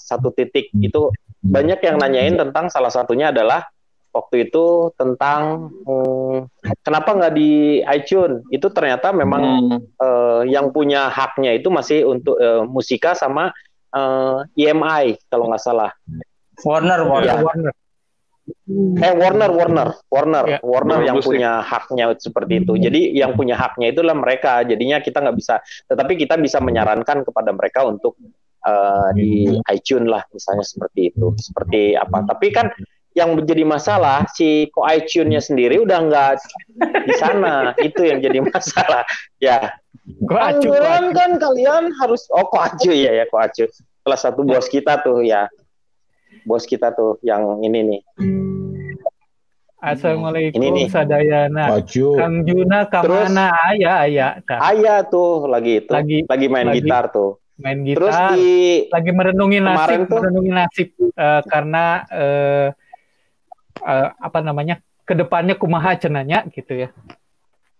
satu titik itu banyak yang nanyain tentang salah satunya adalah waktu itu tentang kenapa nggak di iTunes. Itu ternyata memang yang punya haknya itu masih untuk Musika sama EMI kalau nggak salah. Warner yang musik. Punya haknya seperti itu. Jadi yang punya haknya itulah mereka. Jadinya kita nggak bisa. Tetapi kita bisa menyarankan kepada mereka untuk di iTunes lah misalnya seperti itu. Seperti apa? Tapi kan yang menjadi masalah si ko iTunes-nya sendiri udah nggak di sana. Itu yang jadi masalah ya. Angguran kan kalian harus ko acu ya ko acu. Salah satu bos kita tuh ya. Bos kita tuh yang ini nih. Assalamualaikum ini nih. Sadayana. Acu. Kang Juna kemana? Ayah tuh lagi main gitar tuh. Main gitar. Terus lagi merenungin nasib karena apa namanya kedepannya kumaha cenanya gitu ya.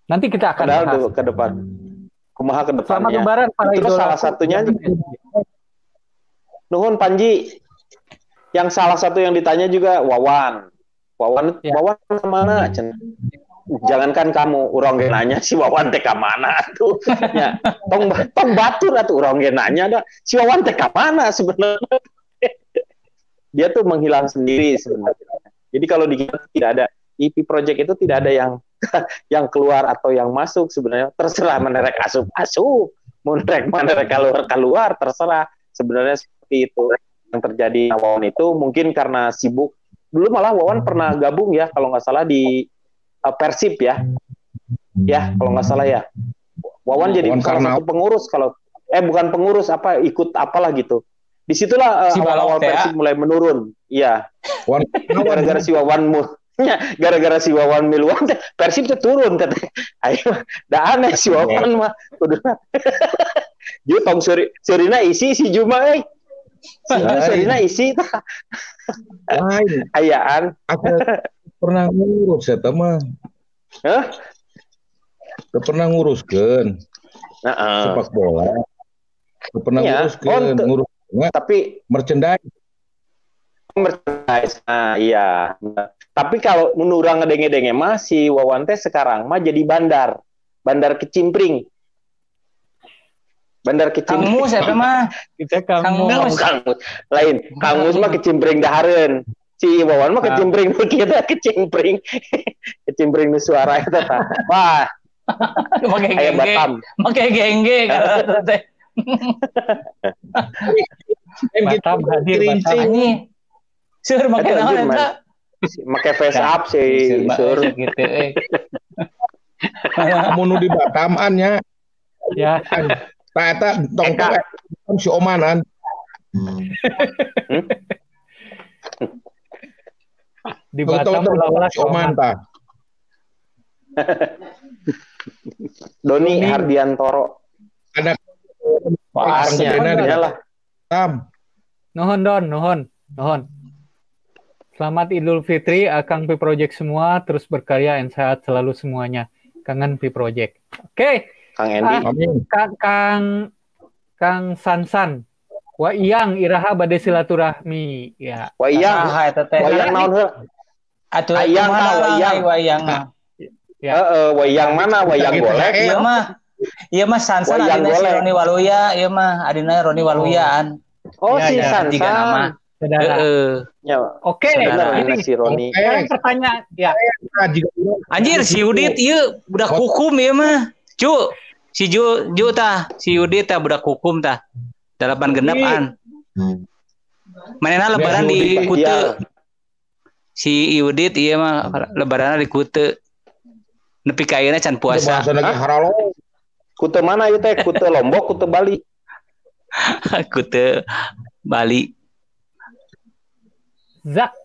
Nanti kita akan bahas ke depan. Kumaha ke depannya. Selamat lebaran para idola. Terus salah satunya nuhun Panji. Yang salah satu yang ditanya juga Wawan ya. Wawan kemana? Jangankan kamu urang ge nanya si Wawan teh ka mana tuh. Ya, tong batur atuh urang ge nanya da. Si Wawan teh ka mana sebenarnya? Dia tuh menghilang sendiri sebenarnya. Jadi kalau di kita tidak ada EP Project itu tidak ada yang yang keluar atau yang masuk sebenarnya, terserah menerek asup-asup, menerek keluar terserah sebenarnya seperti itu. Yang terjadi Wawan itu mungkin karena sibuk. Dulu malah Wawan pernah gabung ya kalau nggak salah di Persib ya. Ya, kalau nggak salah ya. Wawan jadi salah satu pengurus kalau bukan pengurus apa ikut apalah gitu. Disitulah awal Persib mulai menurun. Iya. Gara-gara si Wawan miluan Persib tuh turun katanya. Ayo, dah aneh si Wawan mah. Kuduna. Ju tong surina isi si Juma euy. Sebenarnya isi lain ayaan aku pernah ngurus ya teman pernah nguruskan sepak bola pernah ngurus tapi merchandise iya tapi kalau menurang ngedenge-denge mah si Wawan teh sekarang mah jadi bandar kecimpring Kang Mus eta mah. Kita Kang Mus. Lain. Kang Mus mah kecimpring dahareun. Si Wawan mah kecimpring kita kecimpring nu suara eta tah. Wah. Make gengge. Make gengge kata teh. Batam hadir, Batam ini. Sur, pakai naon eta? Make face up sih, sur gitu euy. Mun di Bataman nya. Ya. Tah eta tongtong si Omanan. Di Batam lawan si Oman tah. Doni Hardiantoro. Ada paarnya iyalah. Tam. Nuhun Don, nuhun, nuhun. Selamat Idul Fitri, Akang P Project semua, terus berkarya dan sehat selalu semuanya. Kangen P Project. Oke. Kang Endi. Kang Sansan. Wayang iraha bade silaturahmi. Ya. Wayang eta teh. Wayang naon heuh? Atuh wayang wayang. Heeh, wayang mana? Wayang golek ieu mah. Ieu mah Sansan adina Roni Waluya, ieu mah adina Roni Waluyaan. Oh, si Sansan. Tiga nama. Oke, ini sekarang pertanyaan ya. Anjir si Yudit ieu budak hukum ieu mah. Cu, si Ju tah, si Yudit tah budak hukum tah. 8 gendepan. Manehna lebaran di Kute. Si Yudit ieu mah lebaranna di Kute. Nepi ka ayeuna can puasa. Kute mana ieu teh? Kute Lombok, Kute Bali. Kute Bali. Zak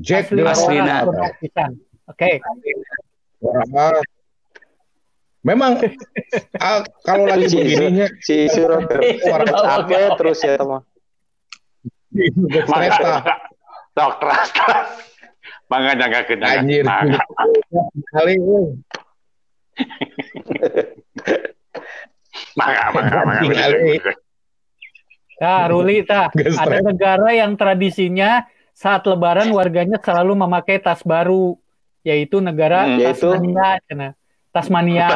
Jack Aslina. Oke. Memang kalau lagi begininya si Surot capek terus ya teman. Maka dokter Astras. Bangga jaga kedatangan. Anjir. Kali ini. Maka. Nah, Ruli tah, ada negara yang tradisinya saat lebaran warganya selalu memakai tas baru, yaitu negara Tasmania.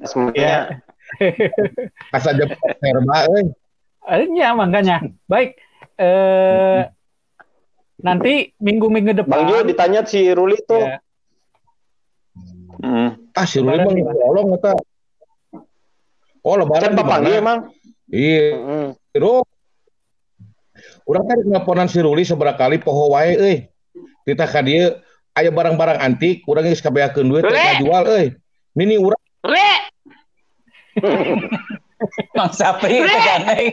Tasmania. Pas aja Herba euy. Ya makanya. Baik. Nanti minggu-minggu depan Bang Jo ditanya si Ruli tuh. Ya. Ah si Ruli Bang tolong eta. Oh lebaran dipanggil emang. Iya. Terus urang tadi ngaponan si Ruli seberapa kali poho wae euy. Kita ka dieu aya barang-barang antik urang geus kabeakeun duit teh jual euy. Nini urang. Re. Mang Sapri teh gandeng.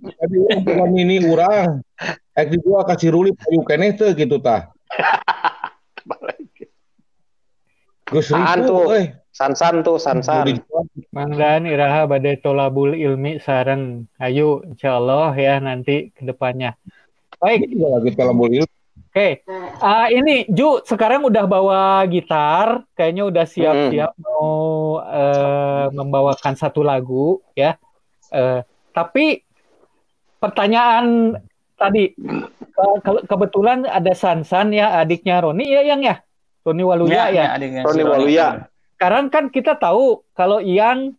Tapi urang nini urang. Ek dijual ka si Ruli payu keneh teh kitu tah. Geus ribu euy. Sansan tuh, Sansan. Mangdan iraha badai tolabul ilmi sareng. Ayo, insyaallah ya nanti kedepannya. Baik. Oke. Ini Ju sekarang udah bawa gitar, kayaknya udah siap-siap mau membawakan satu lagu ya. Tapi pertanyaan tadi kebetulan ada Sansan ya, adiknya Roni ya yang ya. Roni Waluya ya. Roni Waluya. Sekarang kan kita tahu kalau Ian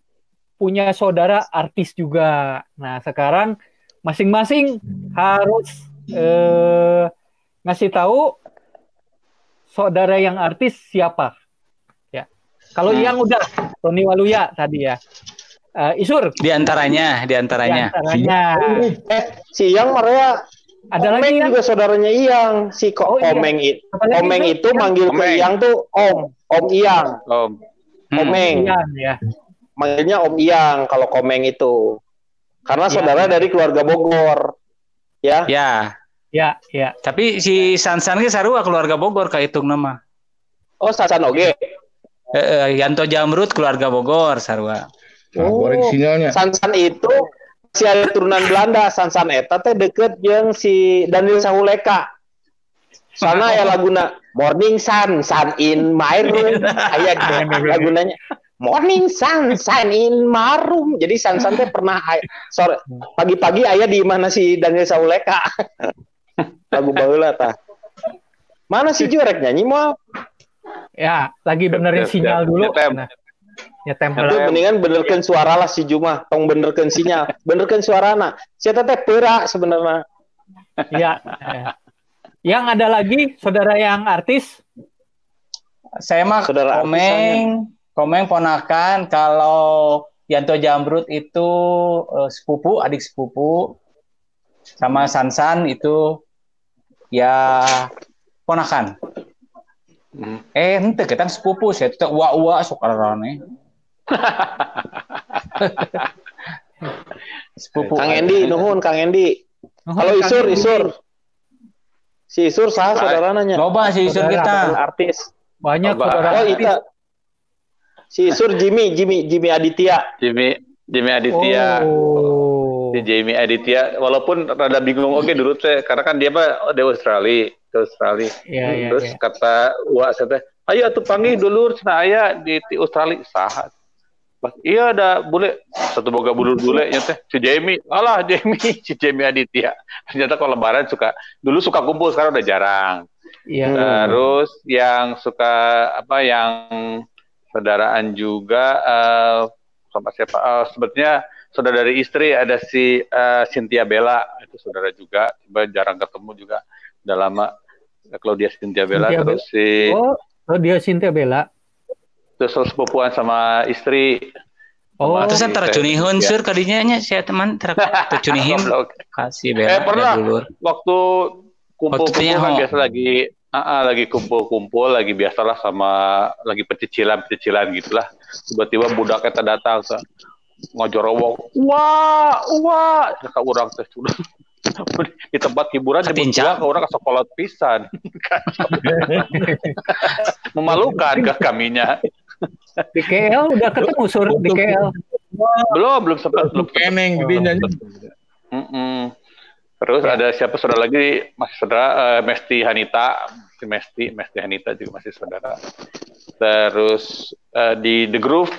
punya saudara artis juga. Nah sekarang masing-masing harus ngasih tahu saudara yang artis siapa. Ya. Kalau Ian udah Roni Waluya tadi ya. Isur. Di antaranya. Si Ian mereka. Ada Omeng lagi yang juga saudaranya Iyang si Omeng iya. Omeng itu manggil ke Iyang tuh Om Iyang. Omeng. Iyang, ya. Manggilnya Om Iyang kalau Komeng itu. Karena saudara dari keluarga Bogor. Ya. Ya. Tapi si Sansan ge sarua keluarga Bogor kahitung nama. Oh, Sansan oge. Yanto Jamrut keluarga Bogor sarua. Oh, goreng sinyalnya. Sansan itu si ada turunan Belanda, Sansan eta teh deket jeung si Daniel Sahuleka. Sana ya laguna Morning Sun, Sun in My Room. Aya lagunanya Morning Sun, Sun in My Room. Jadi Sansan teh pernah sore pagi-pagi aya di mana si Daniel Sahuleka. Lagu baheula tah. Mana si Jurek nyanyi mau? Ya, lagi benerin sinyal dulu. Nah. Ya tempel. Itu mendingan benerkan suara lah si Juma, tong benerkan sinyal, benerkan suarana. Si eta teh peura sebenarnya. Iya. Yang ada lagi saudara yang artis. Saya mah Komeng, Komeng ponakan. Kalau Yanto Jamrut itu sepupu, adik sepupu, sama Sansan itu ya ponakan. Ente kita sepupu saya tetap wa sukarane. Sepupu. Kang Endi, nuhun Kang Endi. Kalau Isur. Si Isur sah saudaranya. Loba si Isur kita. Artis. Banyak saudara. Oh iya. Si Isur Jimmy Aditya. Oh. Si Jimmy Aditya walaupun rada bingung dulu saya karena kan dia mah di Australia. Yeah, terus kata wa saya, "Ayo atuh panggil dulur cenah aya di Australia saha." Pas iya ada bule satu boga bulur bule nya teh si Jimmy. Alah si Jimmy Aditya. Ternyata kalau lebaran dulu suka kumpul sekarang udah jarang. Iya. Yeah. Terus yang suka yang saudaraan juga sama siapa? Sebetulnya saudara dari istri ada si Cynthia Bella itu saudara juga, cuma jarang ketemu juga, udah lama. Claudia Cynthia Bella terus si Claudia Cynthia Bella terus sepupuan sama istri. Oh, terus terjunihun sur kadinya nya si teman terjunihin. Kasih Bella pernah dulur. Waktu kumpul-kumpul kan biasa lagi kumpul-kumpul, lagi biasalah sama lagi pecicilan gitulah. Tiba-tiba budak eta datang ngojorowok. Wah, ka urang teh sudah. Di tempat hiburan dibuka orang ka sekolot pisan. Memalukan ke kaminya. Di KL udah ketemu sur di KL. Belum sempat belum keneng gedinya. Terus ada siapa saudara lagi, masih saudara Mesti Hanita juga masih saudara. Terus di The Groove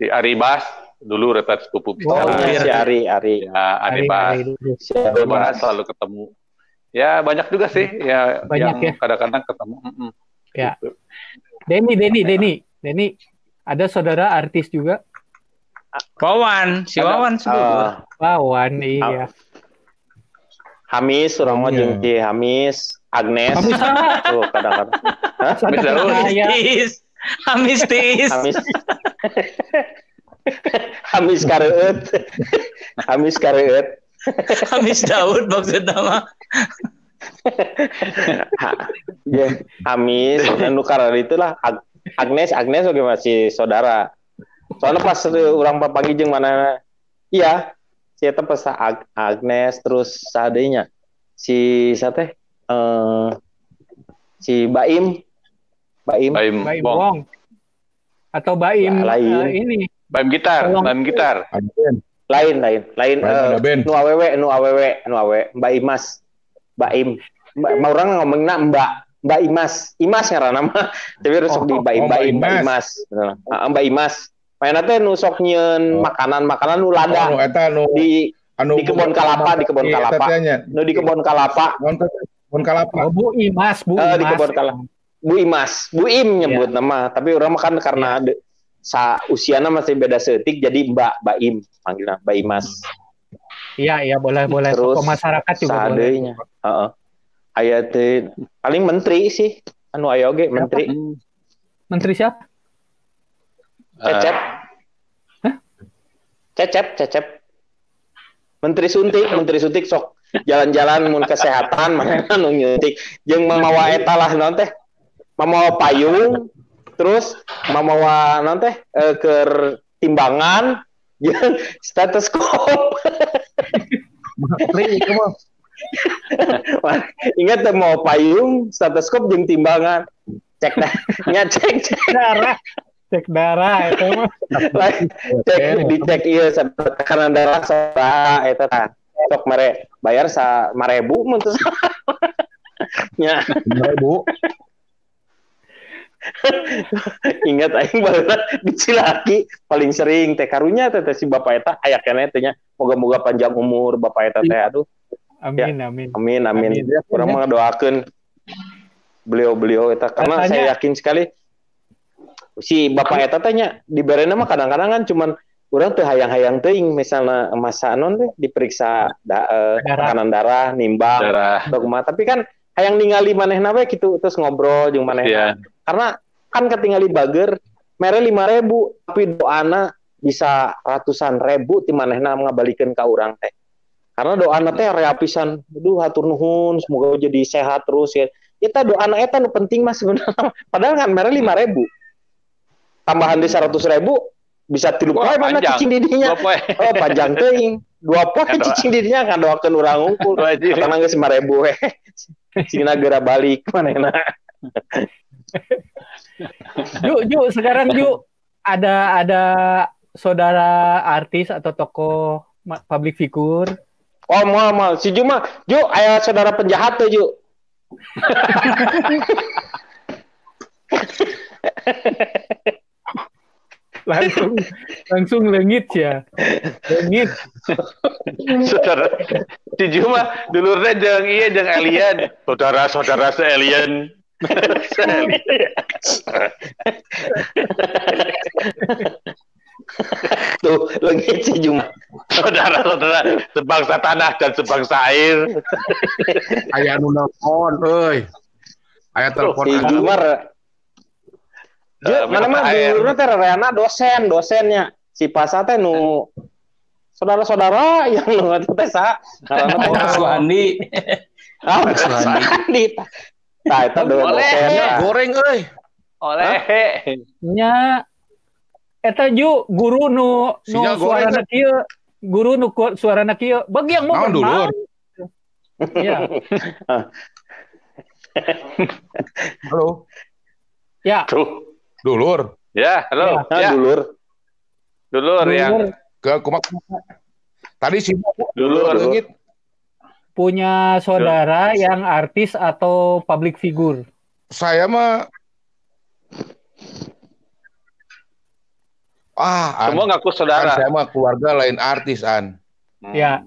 si Ari Bas dulu retas sepupu kita. Oh, si Ari. Ya, Ari Bas. Lebaran selalu ketemu. Ya banyak juga sih ya banyak, yang ya. Kadang-kadang ketemu. Ya. Gitu. Denny. Ada saudara artis juga. Wawan iya. Hamis, orang mau jengki Hamis, Agnes, tuh kadang-kadang. Hamis kareut, Hamis Daud maksudnya mah. Ya, Hamis, anu karena itulah Agnes oke masih saudara. Soalnya pas orang pagi jeung mana, iya. Saya tempat Agnes terus sadenya si siapa si Baim Bong atau Baim ini Baim gitar lain nu awewe Mbak Imas mau orang ngomongna Mbak Imas ngaranna mah tapi resok di Baim Imas Mbak Imas mainan teh nu sok nyieun makanan nu lada. Oh, eta anu di kebon kelapa, Nu di kebon kelapa. Bu Imas, Bu Imas. Di kebon kelapa. Bu Im nyebut nama, tapi urang makan karena usianya masih beda seutik jadi Mbak Im panggilna Mbak Imas. Iya boleh. Terus masyarakat juga boleh. Heeh. Aya teh paling menteri sih. Anu aya oge menteri. Menteri siapa? Cecep. Menteri Suntik sok jalan-jalan mun kesehatan mana anu nyuntik jeung mamawa eta lah naon teh. Mamawa payung terus mamawa naon teh keur timbangan jeung stetoskop. Menteri ieu mah. Ingat teh mau payung, stetoskop jeung timbangan. Cek dah. Nya cek darah. Cek darah itu mah. Dicek ieu karena darah saha eta tah. Sok mere bayar 5.000 mun teu salah. Nya 5.000. Ingat aing barulah di Cilaki paling sering teh karunya teh si bapak eta aya keneh teh nya. Moga-moga panjang umur bapak eta teh aduh. Amin. Urang mah doakeun beliau-beliau eta karena saya yakin sekali si bapak eta tanya diberena mah kadang-kadang kan cuman urang teu hayang-hayang teuing misalna masa non teh diperiksa tekanan darah nimbang atau kumaha tapi kan hayang ningali manehna we kitu terus ngobrol jeung manehna karena kan katingali bager mere 5.000 tapi doana bisa ratusan ribu timanehna ngabalikeun ka urang teh. Karena doana teh rea pisan. Aduh hatur nuhun, semoga jadi sehat terus ya. Eta doana eta nu penting mah sebenarnya. Padahal kan mere 5.000. Tambahan di 100.000 bisa tilu poe mana cicing didinya. Oh, panjang teuing. 2 poe cicing didinya kan doakeun urang unggul. Katana geus 5.000 we. Cingna geura balik manehna. Ju sekarang Ju ada saudara artis atau tokoh public figure. Oh, mal si Juma, Ju aya saudara penjahat tuh Ju. langsung lengit ya. Lengit. Saudara si Juma dulurna jeung ieu jeung alien, saudara-saudara se-alien. Tuh lengit si Juma. Saudara-saudara sebangsa tanah dan sebangsa air. Aya anu nelpon euy. Aya telepon si Juma. Mana mah dulurna teh reana dosennya. Si Pasa teh nu saudara-saudara yang nu teh sa karana Suhandi. Ah Suhandi. Nah, itu dosennya goreng euy. Oleh. Nya eta Ju guru nu suarana kieu, guru nu suarana kieu. Bagi yang mau dulur. Iya. Halo. Ya. Dulur. Ya, halo. Ya, dulur ya. Ke kumaha. Tadi si dulur lengit. Punya saudara yang artis atau public figure? Saya mah... Semua ngaku saudara. Saya mah keluarga lain artis, An. Ya.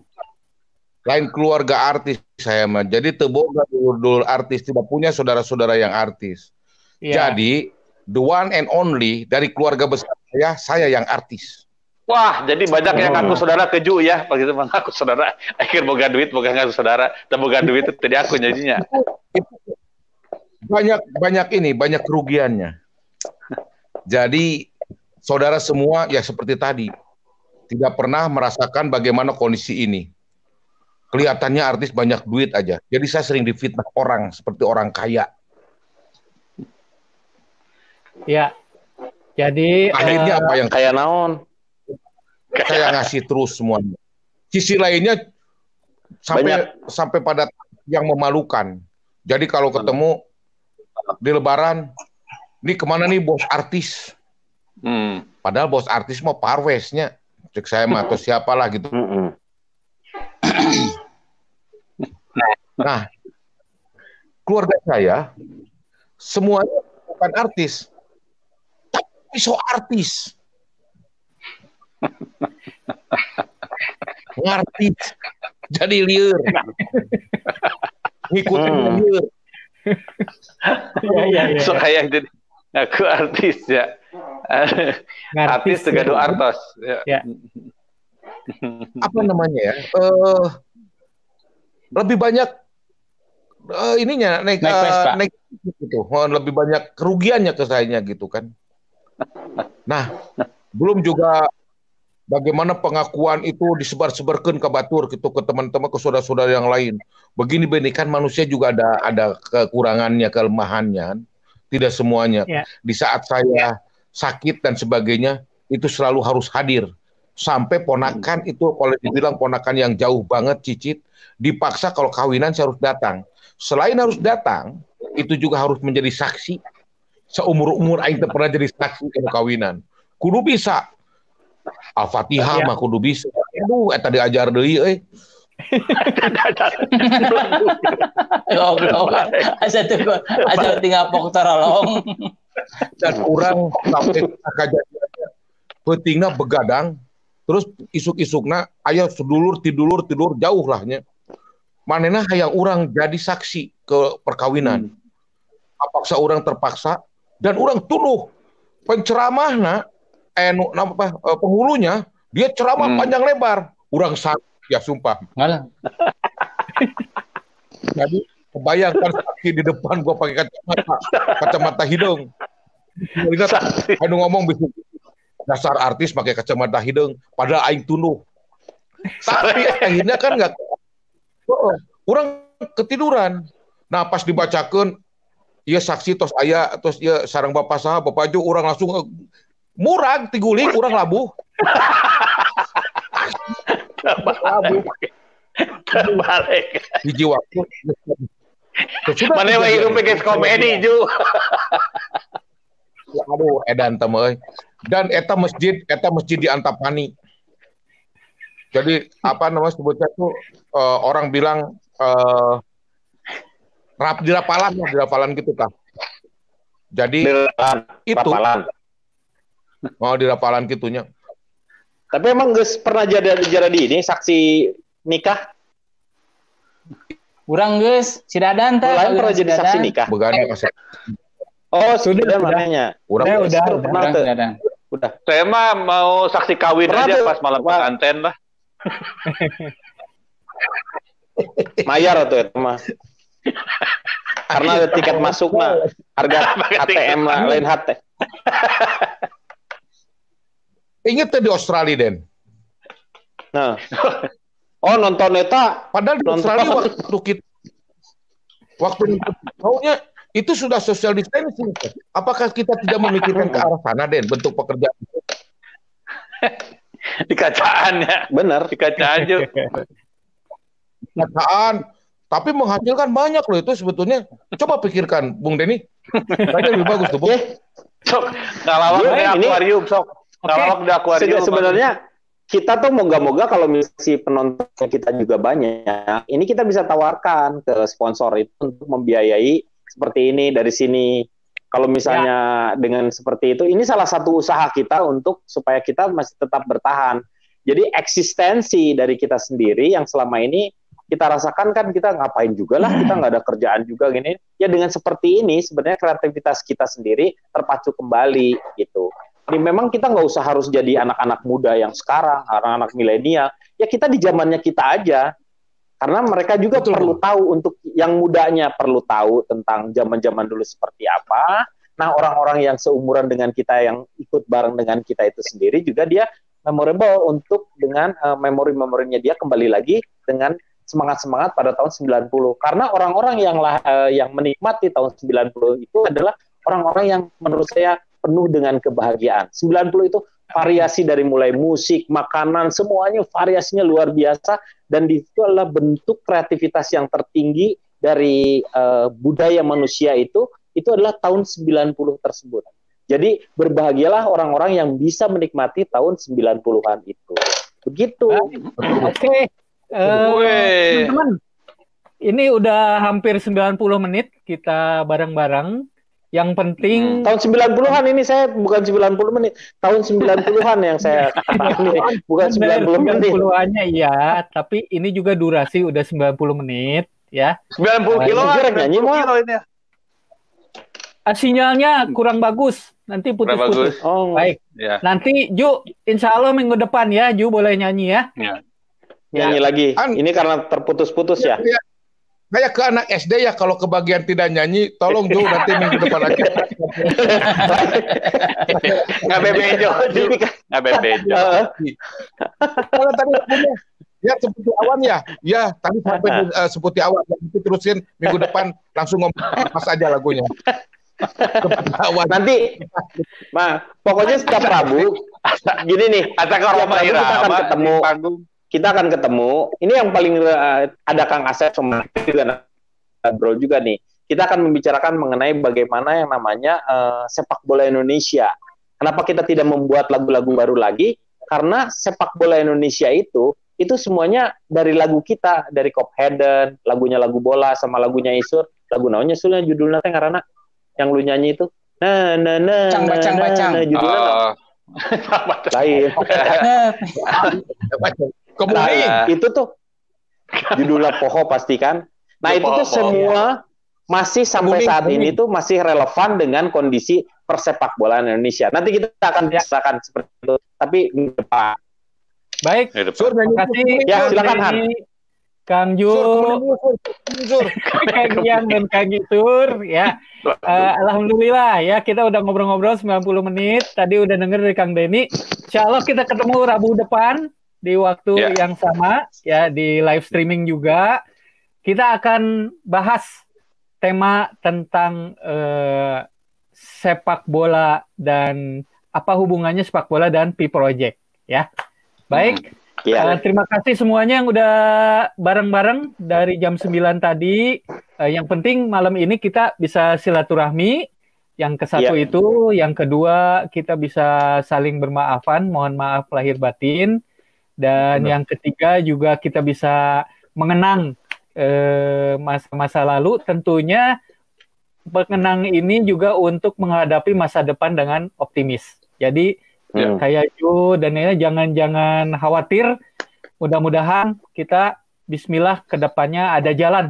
Lain keluarga artis saya mah. Jadi teboga dulur-dulur artis, tidak punya saudara-saudara yang artis. Ya. Jadi, the one and only dari keluarga besar saya yang artis. Wah, jadi banyak yang ngaku saudara keju ya, begitu mengaku saudara. Akhir boga duit, boga ngaku saudara, dan boga duit itu tadi aku nyanyinya. Banyak kerugiannya. Jadi saudara semua ya seperti tadi tidak pernah merasakan bagaimana kondisi ini. Kelihatannya artis banyak duit aja. Jadi saya sering difitnah orang seperti orang kaya. Ya, jadi akhirnya apa yang kaya naon? Saya ngasih terus semuanya. Sisi lainnya sampai pada yang memalukan. Jadi kalau ketemu di Lebaran, ini kemana nih bos artis? Padahal bos artis mah parwesnya, cek saya mah atau siapalah gitu. Nah, keluarga saya semuanya bukan artis, tapi so artis. Ngartis jadi liur ngikutin liur ya. So kayak jadi aku artis ya. Artis segado artos ya. Apa namanya ya, lebih banyak ininya naik gitu, lebih banyak kerugiannya ke sayanya gitu kan. Nah, belum juga bagaimana pengakuan itu disebar-sebarkan ke batur gitu, ke teman-teman, ke saudara-saudara yang lain. Begini kan manusia juga ada kekurangannya, kelemahannya. Tidak semuanya. Yeah. Di saat saya sakit dan sebagainya, itu selalu harus hadir. Sampai ponakan itu, kalau dibilang ponakan yang jauh banget, cicit, dipaksa kalau kawinan saya harus datang. Selain harus datang, itu juga harus menjadi saksi. Seumur-umur aing pernah jadi saksi ke kawinan. Kudu bisa. Al-Fatihah mah kudu bisa. Aduh, eta diajar deui euy. Goblok. Asa tinggal pok tarolong. Dan urang sampai kejadian. Peutingna begadang, terus isuk-isukna aya sedulur tidur jauh lahnya. Manehna hayang urang jadi saksi ke perkawinan. Apaksa urang terpaksa dan urang tuduh penceramahna penghulunya dia ceramah panjang lebar, urang sakit ya sumpah. Jadi kebayangkan saksi di depan gua pakai kacamata hidung. Lihat, ngomong bisik. dasar artis pakai kacamata hidung, padahal aing tunuh. Tapi akhirnya kan nggak, kurang ketiduran. Nah pas dibacakan, ya saksi tos ayah, tos ya sarang bapak saha, bapak jo orang langsung murang tiguling, kurang labuh. Terbalik. Hiji waktu. Mana lagi lu pikir komedi ju. Aduh, edan temui. Dan eta masjid di Antapani. Jadi apa namanya sebutnya tuh orang bilang dirapalan gitu kan. Jadi itu mau dirapalan gitunya. Tapi emang geus pernah jadi di ini saksi nikah? Kurang geus, si Dadan teh pernah jadi saksi nikah. Begane Mas. Oh, sudah mananya. Udah. Saya mah mau saksi kawin pernah aja pas malam pengantin lah. Mayar tuh itu mah. Karena ada tiket masuk mah, harga ATM lah, lain HT. Ingat di Australia, Den. Nah. Oh, nonton eta. Padahal di Australia waktu tahunnya itu sudah social distancing. Apakah kita tidak memikirkan ke arah sana, Den, bentuk pekerjaan? Dikacaannya. Benar, dikacaan juga. Dikacaan, tapi menghasilkan banyak loh itu sebetulnya. Coba pikirkan, Bung Denny. Kayaknya lebih bagus tuh, Bung. Sok, ngalawak di akuarium, sok. Ngalawak di akuarium. Sebenarnya, kita tuh moga-moga kalau misi penonton kita juga banyak, ini kita bisa tawarkan ke sponsor itu untuk membiayai seperti ini dari sini. Kalau misalnya dengan seperti itu, ini salah satu usaha kita untuk supaya kita masih tetap bertahan. Jadi eksistensi dari kita sendiri yang selama ini kita rasakan kan kita ngapain juga lah, kita nggak ada kerjaan juga gini. Ya dengan seperti ini sebenarnya kreativitas kita sendiri terpacu kembali gitu. Jadi memang kita nggak usah harus jadi anak-anak muda yang sekarang, anak-anak milenial. Ya kita di zamannya kita aja, karena mereka juga betul perlu tahu, untuk yang mudanya perlu tahu tentang zaman-zaman dulu seperti apa. Nah orang-orang yang seumuran dengan kita, yang ikut bareng dengan kita itu sendiri juga dia memorable untuk dengan memori-memorinya dia kembali lagi dengan semangat-semangat pada tahun 90. Karena orang-orang yang menikmati tahun 90 itu adalah orang-orang yang menurut saya penuh dengan kebahagiaan. 90 itu variasi dari mulai musik, makanan, semuanya variasinya luar biasa, dan itu adalah bentuk kreativitas yang tertinggi dari budaya manusia itu adalah tahun 90 tersebut. Jadi berbahagialah orang-orang yang bisa menikmati tahun 90-an itu. Begitu. Oke. Teman-teman, ini udah hampir 90 menit kita bareng-bareng. Yang penting tahun 90-an ini saya bukan 90 menit, tahun 90-an yang saya ini, bukan 90 menit. 90-annya ya, tapi ini juga durasi udah 90 menit ya. 90 kilo nyanyi mau. Sinyalnya kurang bagus, nanti putus-putus. Oh, baik. Ya. Nanti Ju, insya Allah minggu depan ya Ju boleh nyanyi ya. Nyanyi lagi. Ini karena terputus-putus ya. Kayak ke anak SD ya, kalau kebagian tidak nyanyi, tolong Jo nanti minggu depan aja. Nggak bebejo, Jo. Nggak bebejo. Kalau tadi ya seperti awan ya, ya tadi sampai seperti awan, nanti terusin minggu depan langsung ngomong pas aja lagunya. Nanti, Ma, pokoknya setiap Rabu, gini nih, setiap Rabu kita akan ketemu. Kita akan ketemu. Ini yang paling ada Kang Asep Somantri juga bro juga nih. Kita akan membicarakan mengenai bagaimana yang namanya sepak bola Indonesia. Kenapa kita tidak membuat lagu-lagu baru lagi? Karena sepak bola Indonesia itu semuanya dari lagu kita, dari Copenhagen, lagunya lagu bola sama lagunya Isur, lagu naonnya sulnya judulnya teh ngaranna yang lu nyanyi itu. Nah, nah, nah. Cang bacang. Judulnya lain. Nah, itu tuh judulnya Poho pasti kan. Nah itu tuh semua masih sampai saat ini tuh masih relevan dengan kondisi persepak bolaan Indonesia. Nanti kita akan bicarakan seperti itu. Tapi baik. Terima kasih. Ya silakan Han. Kang Ju, Kang Ian dan Kang Gitur, ya. Alhamdulillah ya, kita udah ngobrol-ngobrol 90 menit. Tadi udah denger dari Kang Denny. Insya Allah kita ketemu Rabu depan di waktu yang sama, ya, di live streaming juga. Kita akan bahas tema tentang sepak bola dan apa hubungannya sepak bola dan P Project, ya. Baik. Terima kasih semuanya yang udah bareng-bareng dari jam 9 tadi. Yang penting malam ini kita bisa silaturahmi. Yang ke satu itu, yang kedua kita bisa saling bermaafan, mohon maaf lahir batin. Dan yang ketiga juga kita bisa mengenang masa-masa lalu. Tentunya mengenang ini juga untuk menghadapi masa depan dengan optimis. Jadi kayak Ju dan Nena, jangan khawatir. Mudah-mudahan kita bismillah ke depannya ada jalan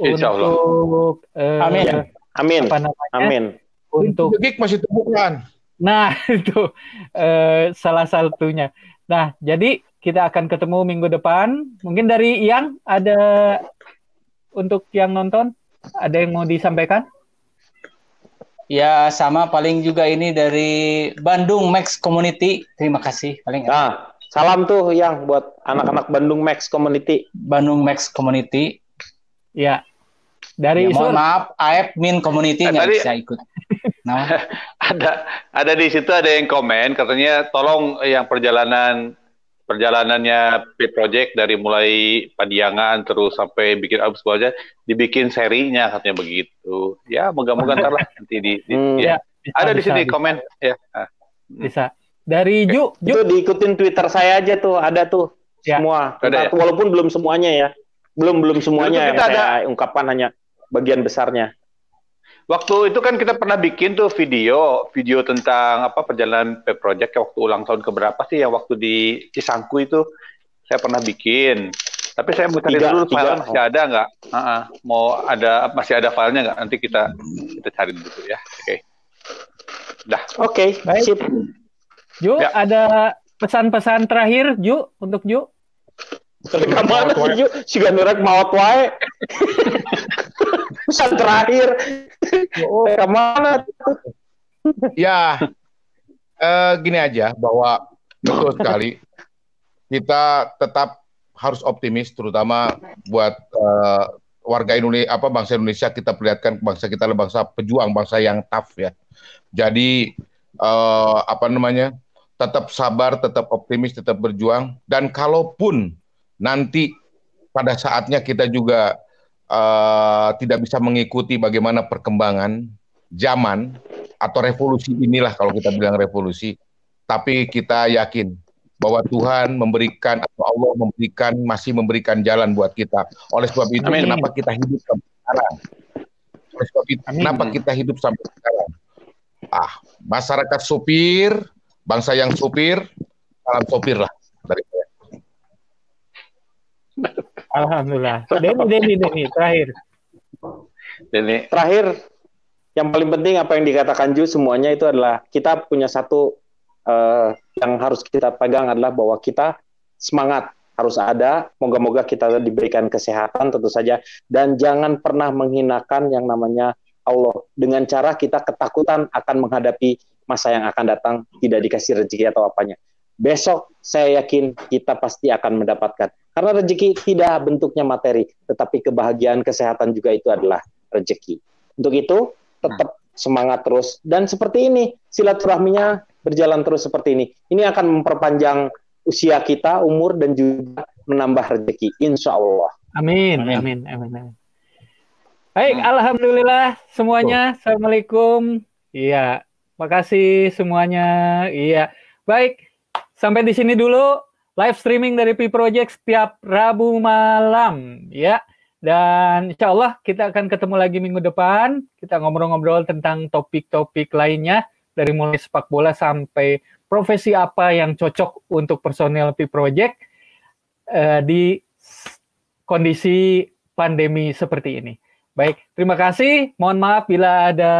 untuk amin. Apa namanya? Amin. Untuk gig masih terbuka. Nah, itu salah satunya. Nah, jadi kita akan ketemu minggu depan. Mungkin dari Ian ada untuk yang nonton ada yang mau disampaikan? Ya, sama paling juga ini dari Bandung Max Community. Terima kasih paling. Nah, salam tuh yang buat anak-anak Bandung Max Community. Bandung Max Community. Ya. Dari ya, mohon maaf, AF Min Community nggak bisa ikut. Nah, ada di situ ada yang komen katanya tolong yang perjalanannya P Project dari mulai Padiangan terus sampai bikin album aja dibikin serinya katanya begitu. Ya, moga-moga ntar lah nanti ya. Bisa, ada di sini komen ya. Bisa. Dari Ju, itu diikutin Twitter saya aja tuh, ada tuh ya. Semua. Ada, ya? Walaupun belum semuanya ya. Belum semuanya yang saya ungkapkan, hanya bagian besarnya. Waktu itu kan kita pernah bikin tuh video tentang apa perjalanan P Project waktu ulang tahun keberapa sih yang waktu di Cisangku itu saya pernah bikin. Tapi saya mau cari dulu file masih ada nggak? Masih ada filenya nggak? Nanti kita cari dulu ya. Oke. Dah. Oke. Sip. Ju, ada pesan-pesan terakhir Ju untuk Ju? Tergambar Ju, si Ganurek maut wae. Pesan terakhir kemana tuh? Ya gini aja, bahwa betul sekali kita tetap harus optimis, terutama buat warga Indonesia, bangsa Indonesia. Kita perlihatkan bangsa kita adalah bangsa pejuang, bangsa yang tough ya. Jadi tetap sabar, tetap optimis, tetap berjuang. Dan kalaupun nanti pada saatnya kita juga tidak bisa mengikuti bagaimana perkembangan zaman atau revolusi, inilah kalau kita bilang revolusi, tapi kita yakin bahwa Tuhan memberikan atau Allah masih memberikan jalan buat kita. Oleh sebab itu, amin. Kenapa kita hidup sampai sekarang? Oleh sebab itu, amin. Kenapa kita hidup sampai sekarang? Masyarakat supir, bangsa yang supir, salam supir lah dari saya. Alhamdulillah. Denny terakhir. Denny terakhir. Yang paling penting apa yang dikatakan Ju semuanya itu adalah kita punya satu yang harus kita pegang adalah bahwa kita semangat harus ada. Moga-moga kita diberikan kesehatan tentu saja, dan jangan pernah menghinakan yang namanya Allah dengan cara kita ketakutan akan menghadapi masa yang akan datang, tidak dikasih rezeki atau apanya. Besok saya yakin kita pasti akan mendapatkan. Karena rezeki tidak bentuknya materi, tetapi kebahagiaan, kesehatan juga itu adalah rezeki. Untuk itu, tetap semangat terus. Dan seperti ini, silaturahminya berjalan terus seperti ini. Ini akan memperpanjang usia kita, umur, dan juga menambah rezeki. Insya Allah. Amin. Baik, alhamdulillah semuanya. Assalamualaikum. Iya, makasih semuanya. Iya, baik. Sampai di sini dulu. Live streaming dari P Project setiap Rabu malam ya. Dan insya Allah kita akan ketemu lagi minggu depan. Kita ngobrol-ngobrol tentang topik-topik lainnya. Dari mulai sepak bola sampai profesi apa yang cocok untuk personel P Project. Di kondisi pandemi seperti ini. Baik, terima kasih. Mohon maaf bila ada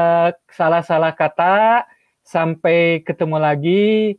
salah-salah kata. Sampai ketemu lagi.